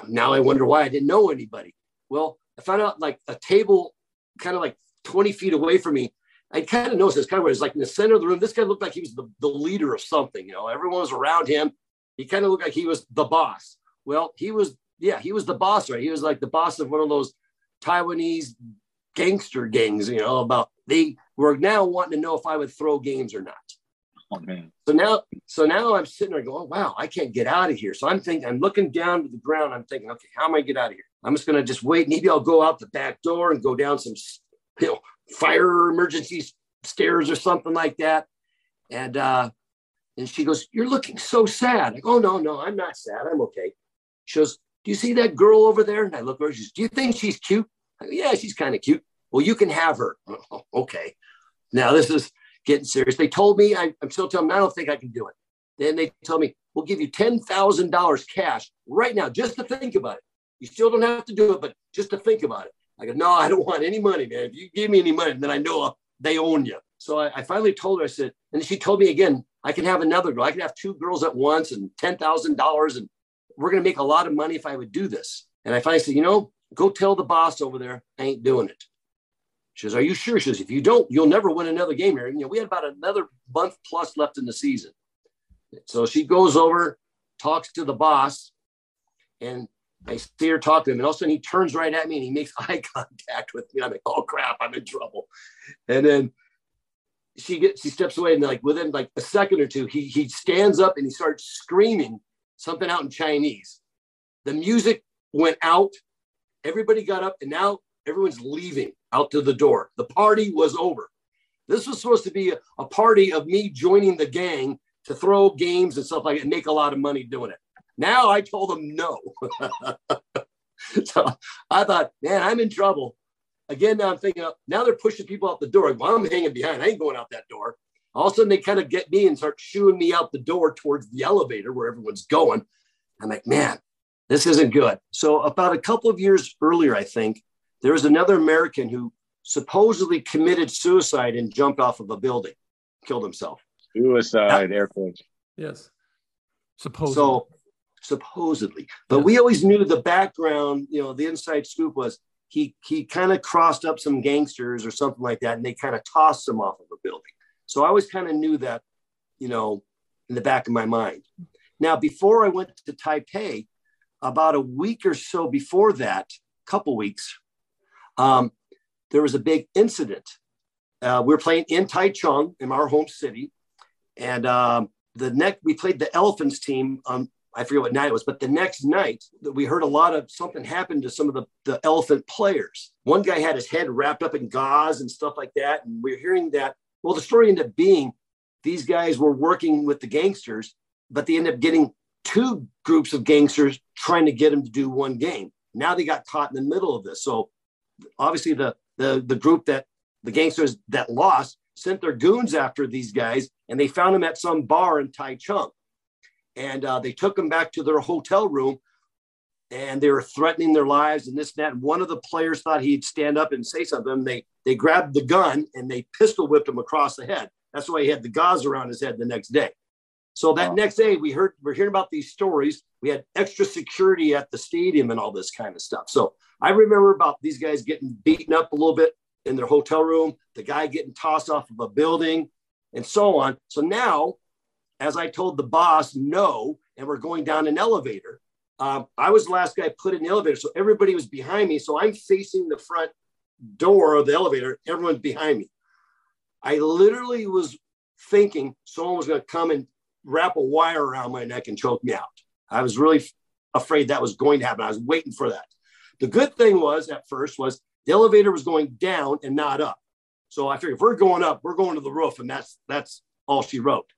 now I wonder why I didn't know anybody. Well, I found out like a table kind of like 20 feet away from me. I kind of noticed this kind of where it's like in the center of the room. This guy looked like he was the leader of something. You know, everyone was around him. He kind of looked like he was the boss. Well, he was the boss, right? He was like the boss of one of those Taiwanese gangster gangs, you know, they were now wanting to know if I would throw games or not. Oh, man. So now I'm sitting there going, wow, I can't get out of here. So I'm looking down to the ground. I'm thinking, okay, how am I get out of here? I'm just going to just wait. Maybe I'll go out the back door and go down some, you know, fire emergency stairs or something like that. And she goes, you're looking so sad. I go, oh, no, I'm not sad. I'm okay. She goes, do you see that girl over there? And I look over, she goes, do you think she's cute? I go, yeah, she's kind of cute. Well, you can have her. Oh, okay. Now this is getting serious. They told me, I'm still telling them, I don't think I can do it. Then they told me, we'll give you $10,000 cash right now, just to think about it. You still don't have to do it, but just to think about it. I go, no, I don't want any money, man. If you give me any money, then I know they own you. So I finally told her, I said, and she told me again, I can have another girl. I can have 2 girls at once and $10,000. And we're going to make a lot of money if I would do this. And I finally said, you know, go tell the boss over there, I ain't doing it. She goes, are you sure? She goes, if you don't, you'll never win another game here. And, you know, we had about another month plus left in the season. So she goes over, talks to the boss, and I see her talk to him. And all of a sudden he turns right at me and he makes eye contact with me. I'm like, oh, crap, I'm in trouble. And then she steps away, and like within like a second or two, he stands up and he starts screaming something out in Chinese. The music went out. Everybody got up, and now everyone's leaving out to the door. The party was over. This was supposed to be a party of me joining the gang to throw games and stuff like that and make a lot of money doing it. Now I told them no. So I thought, man, I'm in trouble. Again, now I'm thinking, now they're pushing people out the door. Well, I'm hanging behind. I ain't going out that door. All of a sudden, they kind of get me and start shooing me out the door towards the elevator where everyone's going. I'm like, man, this isn't good. So about a couple of years earlier, I think, there was another American who supposedly committed suicide and jumped off of a building, killed himself. Suicide, air quotes. Yes. Supposedly. But yeah. We always knew the background, you know, the inside scoop was he kind of crossed up some gangsters or something like that, and they kind of tossed him off of a building. So I always kind of knew that, you know, in the back of my mind. Now, before I went to Taipei, about a week or so before that, couple weeks, there was a big incident. We were playing in Taichung, in our home city. And we played the Elephants team. I forget what night it was, but the next night we heard a lot of something happened to some of the Elephant players. One guy had his head wrapped up in gauze and stuff like that. And we were hearing that. Well, the story ended up being these guys were working with the gangsters but they end up getting two groups of gangsters trying to get him to do one game. Now they got caught in the middle of this. So obviously the group that the gangsters that lost sent their goons after these guys, and they found them at some bar in Taichung. And they took them back to their hotel room, and they were threatening their lives and this and that. And one of the players thought he'd stand up and say something. They grabbed the gun and they pistol whipped him across the head. That's why he had the gauze around his head the next day. So that next day we're hearing about these stories. We had extra security at the stadium and all this kind of stuff. So I remember about these guys getting beaten up a little bit in their hotel room, the guy getting tossed off of a building and so on. So now, as I told the boss no, and we're going down an elevator, I was the last guy put in the elevator. So everybody was behind me. So I'm facing the front door of the elevator. Everyone's behind me. I literally was thinking someone was going to come and wrap a wire around my neck and choke me out. I was really afraid that was going to happen. I was waiting for that. The good thing was at first was the elevator was going down and not up. So I figured if we're going up, we're going to the roof, and that's all she wrote.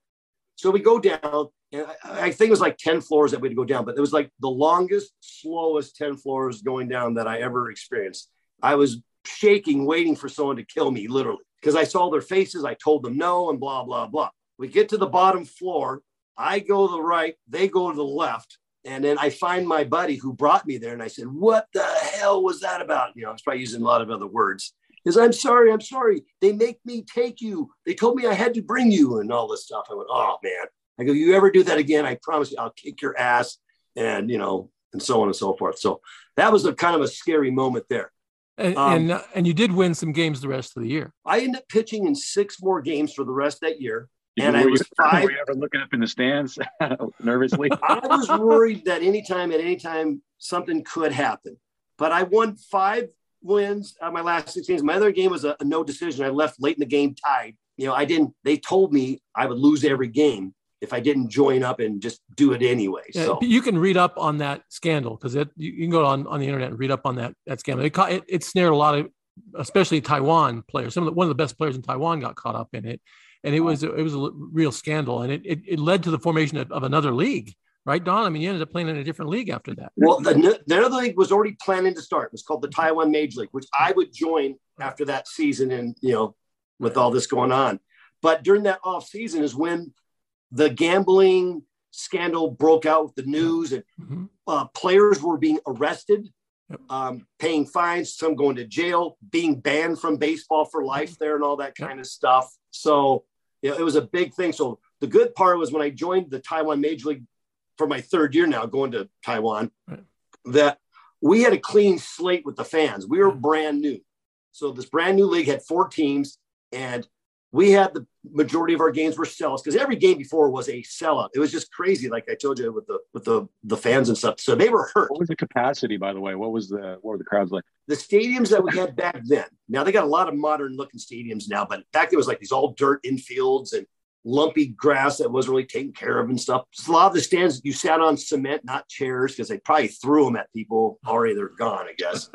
So we go down, and I think it was like 10 floors that we had to go down, but it was like the longest, slowest 10 floors going down that I ever experienced. I was shaking, waiting for someone to kill me, literally, because I saw their faces. I told them no and blah, blah, blah. We get to the bottom floor. I go to the right, they go to the left. And then I find my buddy who brought me there. And I said, what the hell was that about? You know, I was probably using a lot of other words. Because I'm sorry. They make me take you. They told me I had to bring you and all this stuff. I went, oh, man. I go, you ever do that again, I promise you, I'll kick your ass and, you know, and so on and so forth. So that was a kind of a scary moment there. And you did win some games the rest of the year. I ended up pitching in 6 more games for the rest of that year. And I was 5. Were you ever looking up in the stands nervously? I was worried that at any time, something could happen. But I won 5 wins on my last 6 games. My other game was a no decision. I left late in the game tied. You know, they told me I would lose every game if I didn't join up and just do it anyway. Yeah, so you can read up on that scandal, because you can go on the internet and read up on that scandal. It snared a lot of, especially Taiwan players. One of the best players in Taiwan got caught up in it. And it was a real scandal, and it led to the formation of another league, right, Don? I mean, you ended up playing in a different league after that. Well, the other league was already planning to start. It was called the Taiwan Major League, which I would join after that season, and you know, with all this going on. But during that off season is when the gambling scandal broke out with the news, and players were being arrested, paying fines, some going to jail, being banned from baseball for life there, and all that kind of stuff. So. You know, it was a big thing. So the good part was when I joined the Taiwan Major League for my 3rd year now, going to Taiwan, that we had a clean slate with the fans. We were brand new. So this brand new league had 4 teams, and we had the majority of our games were sellouts, because every game before was a sellout. It was just crazy, like I told you, with the fans and stuff. So they were hurt. What was the capacity, by the way? What were the crowds like? The stadiums that we had back then. Now they got a lot of modern looking stadiums now, but back then it was like these all dirt infields and lumpy grass that wasn't really taken care of and stuff. Just a lot of the stands you sat on cement, not chairs, because they probably threw them at people. Already they're gone, I guess.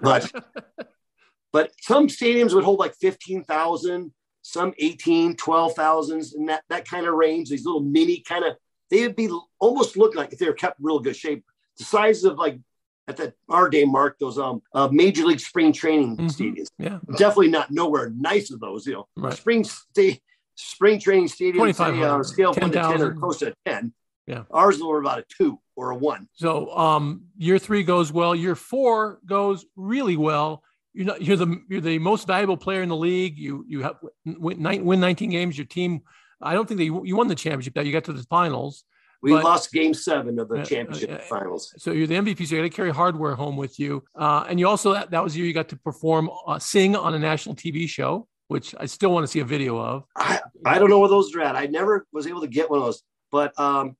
But some stadiums would hold like 15,000. Some 18, 12,000s, and that kind of range, these little mini kind of, they would be almost look like if they were kept in real good shape, the size of like at our day, Mark, those Major League spring training stadiums. Yeah. Definitely not nowhere nice of those, you know, spring training stadiums on a scale of 1 to 10 or close to 10. Yeah. Ours were about a 2 or a 1. So year 3 goes well. Year 4 goes really well. You're the most valuable player in the league. You win 19 games. Your team, I don't think you won the championship. That you got to the finals. We lost Game 7 of the championship finals. So you're the MVP. So you got to carry hardware home with you. And you also that was the year you got to perform, sing on a national TV show, which I still want to see a video of. I don't know where those are at. I never was able to get one of those. But my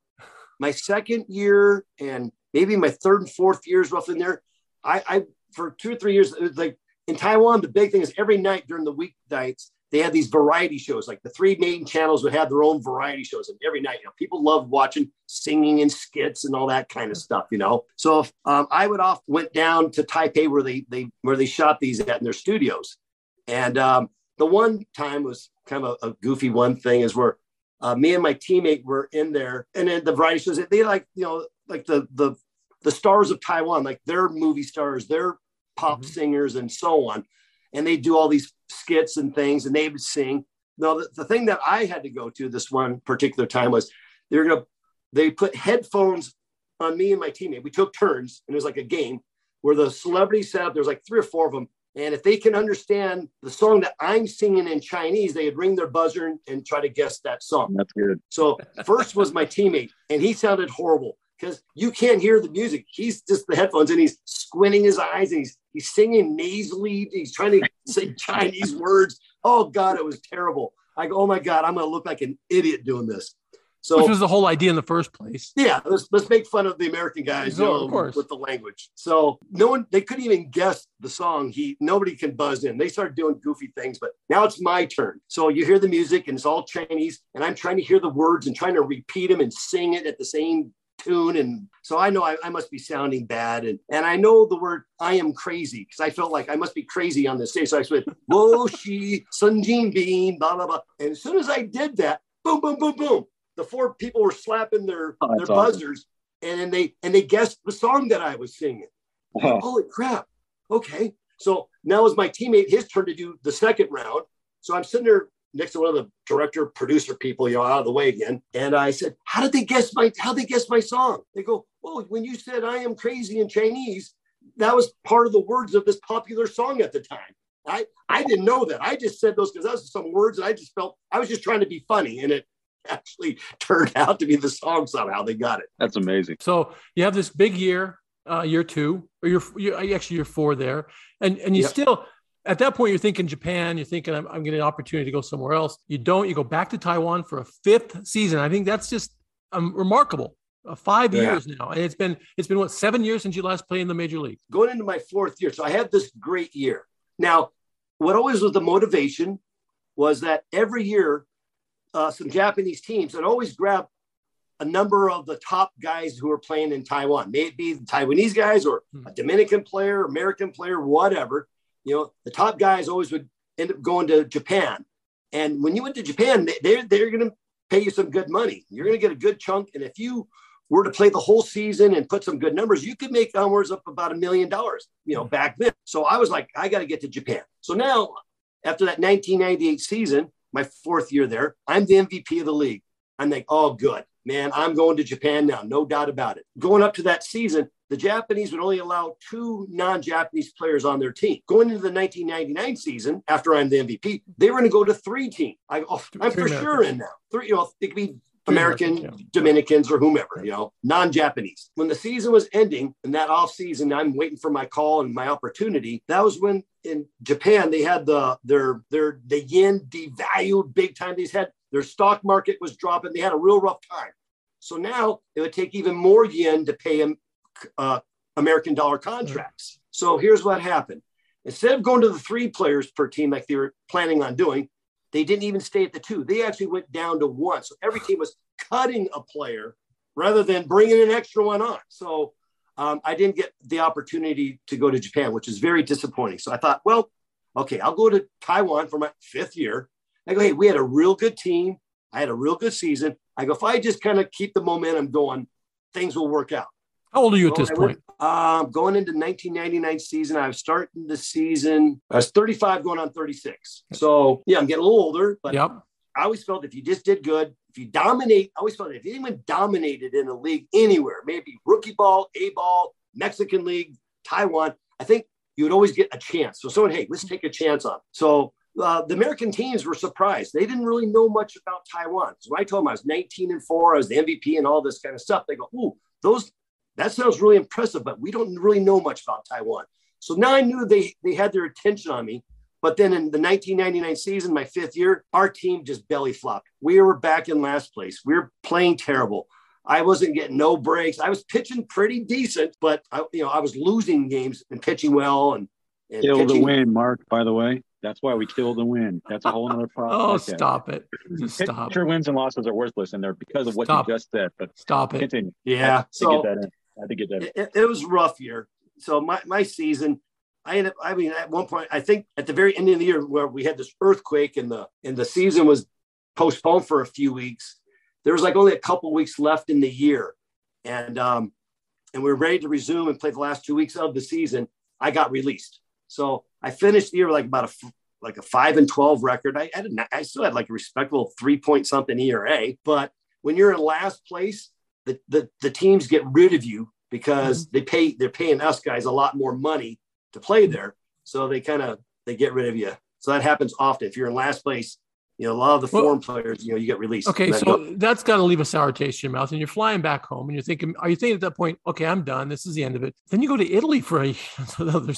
2nd year and maybe my 3rd and 4th years, roughly in there, I for 2 or 3 years, it was like. In Taiwan, the big thing is every night during the weeknights, they had these variety shows. Like the 3 main channels would have their own variety shows. And every night, you know, people loved watching singing and skits and all that kind of stuff, you know. So I would often went down to Taipei where they shot these at in their studios. And the one time was kind of a goofy one thing is where Me and my teammate were in there, and then the variety shows, they like the stars of Taiwan, like they're movie stars, they're pop singers and so on. And they do all these skits and things, and they would sing. Now, the thing that I had to go to this one particular time was they put headphones on me and my teammate. We took turns, and it was like a game where the celebrities sat up. There's like 3 or 4 of them. And if they can understand the song that I'm singing in Chinese, they'd ring their buzzer and try to guess that song. That's good. So first was my teammate, and he sounded horrible because you can't hear the music. He's just the headphones, and he's squinting his eyes, and he's singing nasally. He's trying to say Chinese words. Oh, God, it was terrible. I go, oh, my God, I'm going to look like an idiot doing this. So, which was the whole idea in the first place. Yeah, let's make fun of the American guys, of course, with the language. So no one, they couldn't even guess the song. Nobody can buzz in. They started doing goofy things, but now it's my turn. So you hear the music and it's all Chinese, and I'm trying to hear the words and trying to repeat them and sing it at the same tune. And so I know I must be sounding bad. And I know the word I am crazy because I felt like I must be crazy on this stage. So I said, whoa, she, sun jin bean, blah, blah, blah. And as soon as I did that, boom, boom, boom, boom. The 4 people were slapping their buzzers, and they guessed the song that I was singing. Wow. Holy crap. Okay. So now it's my teammate, his turn to do the second round. So I'm sitting there next to one of the director, producer people, out of the way again. And I said, how did they guess my song? They go, well, when you said I am crazy in Chinese, that was part of the words of this popular song at the time. I didn't know that. I just said those because that was some words that I just felt I was just trying to be funny, and it actually turned out to be the song somehow. They got it. That's amazing. So you have this big year, year 4 there. And you still, at that point, you're thinking Japan, you're thinking I'm getting an opportunity to go somewhere else. You don't, you go back to Taiwan for a 5th season. I think that's just remarkable. 5 years now. And it's been what, 7 years since you last played in the major league? Going into my 4th year. So I had this great year. Now, what always was the motivation was that every year, some Japanese teams that always grab a number of the top guys who are playing in Taiwan, may it be the Taiwanese guys or a Dominican player, American player, whatever, the top guys always would end up going to Japan. And when you went to Japan, they're going to pay you some good money. You're going to get a good chunk. And if you were to play the whole season and put some good numbers, you could make onwards up about $1 million, back then. So I was like, I got to get to Japan. So now after that 1998 season, my 4th year there, I'm the MVP of the league. I'm like, oh, good, man. I'm going to Japan now. No doubt about it. Going up to that season, the Japanese would only allow 2 non-Japanese players on their team. Going into the 1999 season, after I'm the MVP, they were going to go to 3 teams. I go, oh, I'm for sure in now. 3, it could be American, Dominicans, or whomever, non-Japanese. When the season was ending, and that off season, I'm waiting for my call and my opportunity. That was when in Japan they had the yen devalued big time. Their stock market was dropping. They had a real rough time. So now it would take even more yen to pay them American dollar contracts. So here's what happened: instead of going to the 3 players per team like they were planning on doing, they didn't even stay at the 2. They actually went down to 1. So every team was cutting a player rather than bringing an extra one on. So I didn't get the opportunity to go to Japan, which is very disappointing. So I thought, well, okay, I'll go to Taiwan for my 5th year. I go, hey, we had a real good team. I had a real good season. I go, if I just kind of keep the momentum going, things will work out. How old are you at this point? Going into 1999 season, I was starting the season. I was 35 going on 36. So, I'm getting a little older. But I always felt if you just did good, if you dominate, I always felt if anyone dominated in a league anywhere, maybe rookie ball, A ball, Mexican League, Taiwan, I think you would always get a chance. So someone, hey, let's take a chance on it. So the American teams were surprised. They didn't really know much about Taiwan. So I told them I was 19-4, I was the MVP and all this kind of stuff. They go, ooh, that sounds really impressive, but we don't really know much about Taiwan. So now I knew they had their attention on me. But then in the 1999 season, my 5th year, our team just belly flopped. We were back in last place. We were playing terrible. I wasn't getting no breaks. I was pitching pretty decent, but I was losing games and pitching well. And kill the win, Mark, by the way. That's why we kill the win. That's a whole other problem. Oh, stop it. Stop. Your wins and losses are worthless in there because of what you just said. But stop it. Continue. Yeah. So, it was a rough year. So my season, at one point, I think at the very end of the year where we had this earthquake and the season was postponed for a few weeks. There was like only a couple weeks left in the year. And we were ready to resume and play the last 2 weeks of the season. I got released. So I finished the year with like about a 5-12 record. I still had like a respectable 3-point-something ERA. But when you're in last place, the teams get rid of you because they're paying us guys a lot more money to play there. So they get rid of you. So that happens often. If you're in last place, you know, a lot of the foreign players, you get released. Okay, so that's got to leave a sour taste in your mouth. And you're flying back home, and are you thinking at that point, okay, I'm done. This is the end of it. Then you go to Italy for another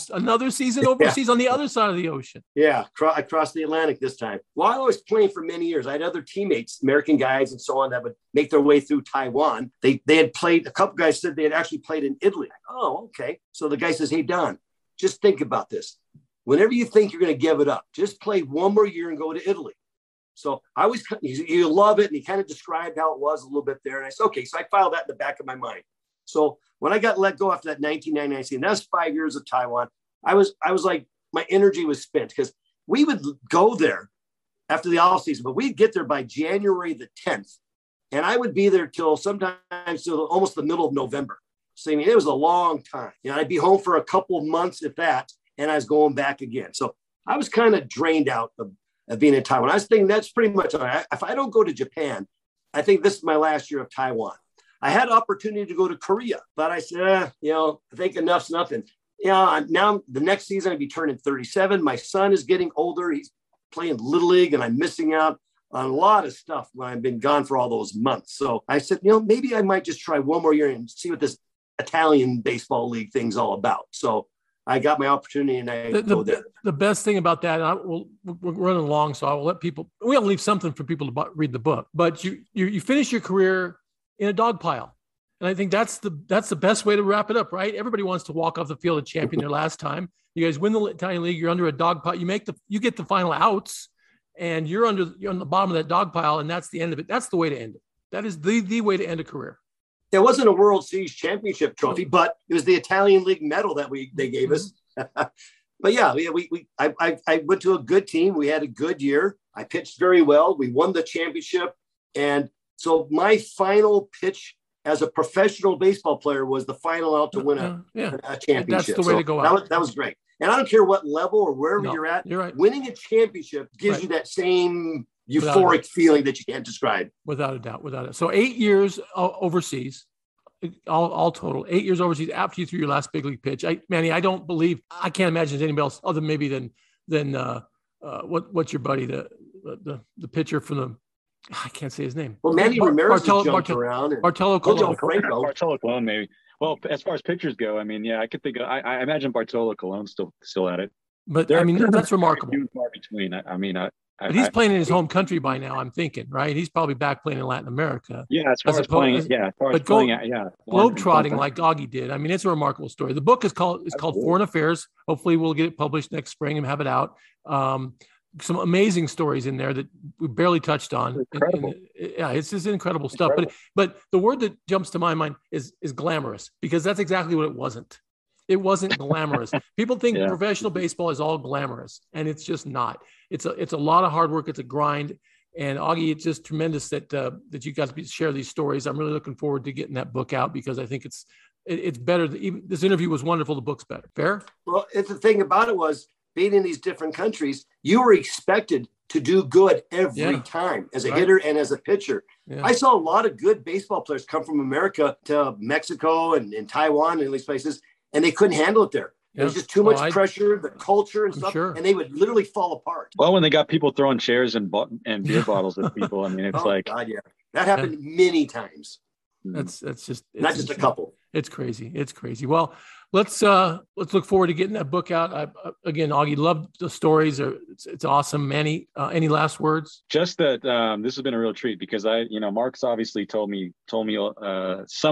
season overseas on the other side of the ocean. Yeah, I crossed the Atlantic this time. Well, I was playing for many years. I had other teammates, American guys and so on, that would make their way through Taiwan. They had played, a couple guys said they had actually played in Italy. Oh, okay. So the guy says, hey, Don, just think about this. Whenever you think you're going to give it up, just play one more year and go to Italy. So I was, you love it. And he kind of described how it was a little bit there. And I said, okay, so I filed that in the back of my mind. So when I got let go after that 1999 season, that was 5 years of Taiwan. I was like, my energy was spent because we would go there after the off season, but we'd get there by January the 10th. And I would be there till almost the middle of November. So, I mean, it was a long time. You know, I'd be home for a couple of months at that. And I was going back again. So I was kind of drained out of being in Taiwan. I was thinking that's pretty much all right. If I don't go to Japan, I think this is my last year of Taiwan. I had an opportunity to go to Korea, but I said, I think enough's nothing. Yeah, now the next season I'd be turning 37. My son is getting older. He's playing Little League, and I'm missing out on a lot of stuff when I've been gone for all those months. So I said, maybe I might just try one more year and see what this Italian baseball league thing's all about. So I got my opportunity, and I go there. The best thing about that, we're running along, so I will let people. We will leave something for people to read the book. But you finish your career in a dog pile, and I think that's the best way to wrap it up, right? Everybody wants to walk off the field a champion their last time. You guys win the Italian League. You're under a dog pile. You get the final outs, and you're on the bottom of that dog pile, and that's the end of it. That's the way to end it. That is the way to end a career. It wasn't a World Series championship trophy, but it was the Italian League medal that they gave us. But I went to a good team. We had a good year. I pitched very well. We won the championship. And so my final pitch as a professional baseball player was the final out to win a championship. That's the way to go out. That was great. And I don't care what level or wherever you're at, you're right. Winning a championship gives you that same euphoric feeling that you can't describe. Without a doubt. So 8 years overseas, all total, 8 years overseas after you threw your last big league pitch. Manny, I can't imagine anybody else other maybe than what's your buddy, the pitcher from I can't say his name. Well, Manny Ramirez jumped around. And Bartolo Colon. Bartolo Colon, maybe. Well, as far as pitchers go, I mean, yeah, I could think of, I imagine Bartolo Colon still at it. But there, I mean, that's remarkable. Far between. But he's playing in his home country by now, I'm thinking, right? He's probably back playing in Latin America. Yeah, as far as playing, globetrotting like Augie did. I mean, it's a remarkable story. The book is called Foreign Affairs. Hopefully, we'll get it published next spring and have it out. Some amazing stories in there that we barely touched on. Incredible. And it's just incredible stuff. But the word that jumps to my mind is glamorous, because that's exactly what it wasn't. It wasn't glamorous. People think professional baseball is all glamorous, and it's just not. It's a lot of hard work. It's a grind. And Augie, it's just tremendous that you guys share these stories. I'm really looking forward to getting that book out, because I think it's better. Even this interview was wonderful. The book's better. Fair? Well, the thing about it was, being in these different countries, you were expected to do good every time as a hitter and as a pitcher. Yeah. I saw a lot of good baseball players come from America to Mexico and Taiwan and these places, and they couldn't handle it there. It was just too much pressure, the culture and stuff, and they would literally fall apart. Well, when they got people throwing chairs and beer bottles at people, I mean, it's God, that happened many times. That's just not just a couple. It's crazy. Well, let's look forward to getting that book out. Again, Augie, loved the stories. It's awesome. Manny, any last words? Just that this has been a real treat, because Mark's obviously told me some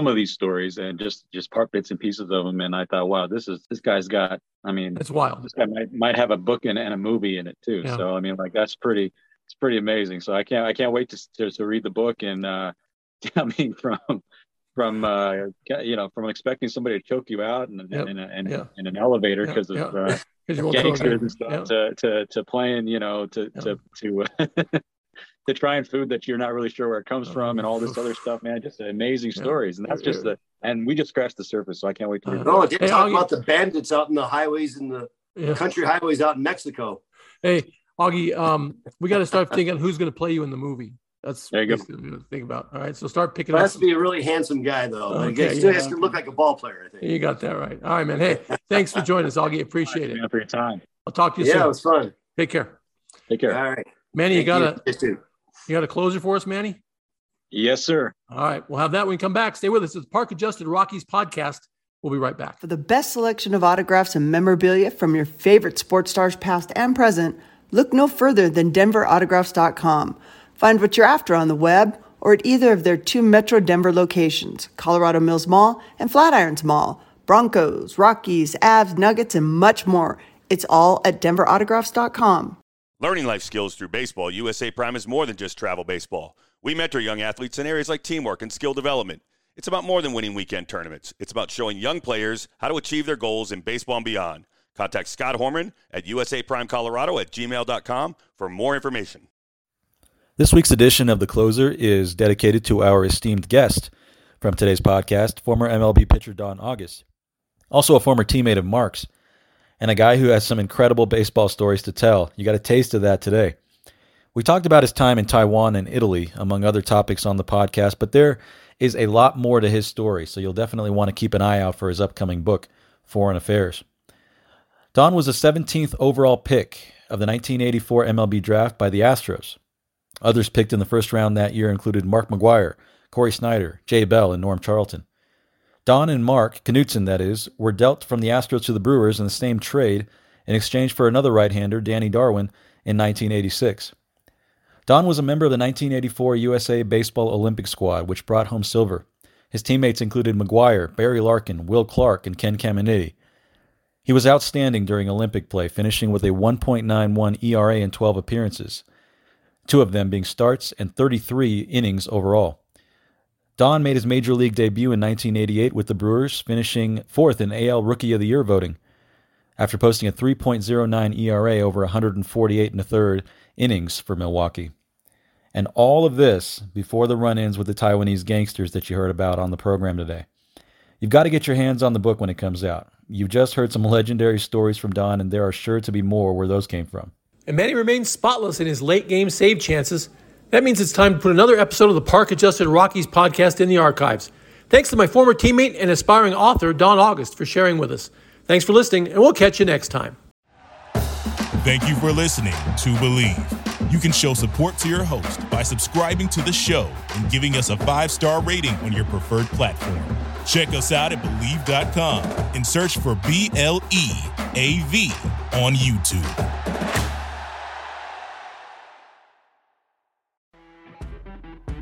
of these stories and just part bits and pieces of them, and I thought, wow, this guy's got. I mean, it's wild. This guy might have a book and a movie in it too. Yeah. So I mean, that's pretty amazing. So I can't wait to read the book and. I mean, from expecting somebody to choke you out in an elevator because of gangsters and stuff to playing, to to trying food that you're not really sure where it comes from and all this other stuff, man. Just amazing stories. And that's just the, and we just scratched the surface. So I can't wait to hear that. Hey, talk about the bandits out in the highways and the country highways out in Mexico. Hey, Augie, we got to start thinking who's going to play you in the movie. That's there you go. Think about. All right. So start picking up. Has to be a really handsome guy, though. Okay, he has to look like a ball player, I think. You got that right. All right, man. Hey, thanks for joining us, Augie. Appreciate it. For your time. I'll talk to you soon. Yeah, it was fun. Take care. Take care. All right. Manny, you got a closer for us, Manny? Yes, sir. All right. We'll have that when we come back. Stay with us. It's Park Adjusted Rockies Podcast. We'll be right back. For the best selection of autographs and memorabilia from your favorite sports stars, past and present, look no further than DenverAutographs.com. Find what you're after on the web or at either of their two Metro Denver locations, Colorado Mills Mall and Flatirons Mall, Broncos, Rockies, Avs, Nuggets, and much more. It's all at DenverAutographs.com. Learning life skills through baseball, USA Prime is more than just travel baseball. We mentor young athletes in areas like teamwork and skill development. It's about more than winning weekend tournaments. It's about showing young players how to achieve their goals in baseball and beyond. Contact Scott Hormann at USAPrimeColorado@gmail.com for more information. This week's edition of The Closer is dedicated to our esteemed guest from today's podcast, former MLB pitcher Don August, also a former teammate of Mark's, and a guy who has some incredible baseball stories to tell. You got a taste of that today. We talked about his time in Taiwan and Italy, among other topics on the podcast, but there is a lot more to his story, so you'll definitely want to keep an eye out for his upcoming book, Foreign Affairs. Don was the 17th overall pick of the 1984 MLB draft by the Astros. Others picked in the first round that year included Mark McGwire, Corey Snyder, Jay Bell, and Norm Charlton. Don and Mark Knudsen, that is, were dealt from the Astros to the Brewers in the same trade in exchange for another right-hander, Danny Darwin, in 1986. Don was a member of the 1984 USA Baseball Olympic squad, which brought home silver. His teammates included McGwire, Barry Larkin, Will Clark, and Ken Caminiti. He was outstanding during Olympic play, finishing with a 1.91 ERA in 12 appearances, two of them being starts and 33 innings overall. Don made his Major League debut in 1988 with the Brewers, finishing fourth in AL Rookie of the Year voting, after posting a 3.09 ERA over 148 1/3 innings for Milwaukee. And all of this before the run-ins with the Taiwanese gangsters that you heard about on the program today. You've got to get your hands on the book when it comes out. You've just heard some legendary stories from Don, and there are sure to be more where those came from. And Manny remains spotless in his late-game save chances. That means it's time to put another episode of the Park Adjusted Rockies podcast in the archives. Thanks to my former teammate and aspiring author, Don August, for sharing with us. Thanks for listening, and we'll catch you next time. Thank you for listening to Believe. You can show support to your host by subscribing to the show and giving us a 5-star rating on your preferred platform. Check us out at Believe.com and search for BLEAV on YouTube.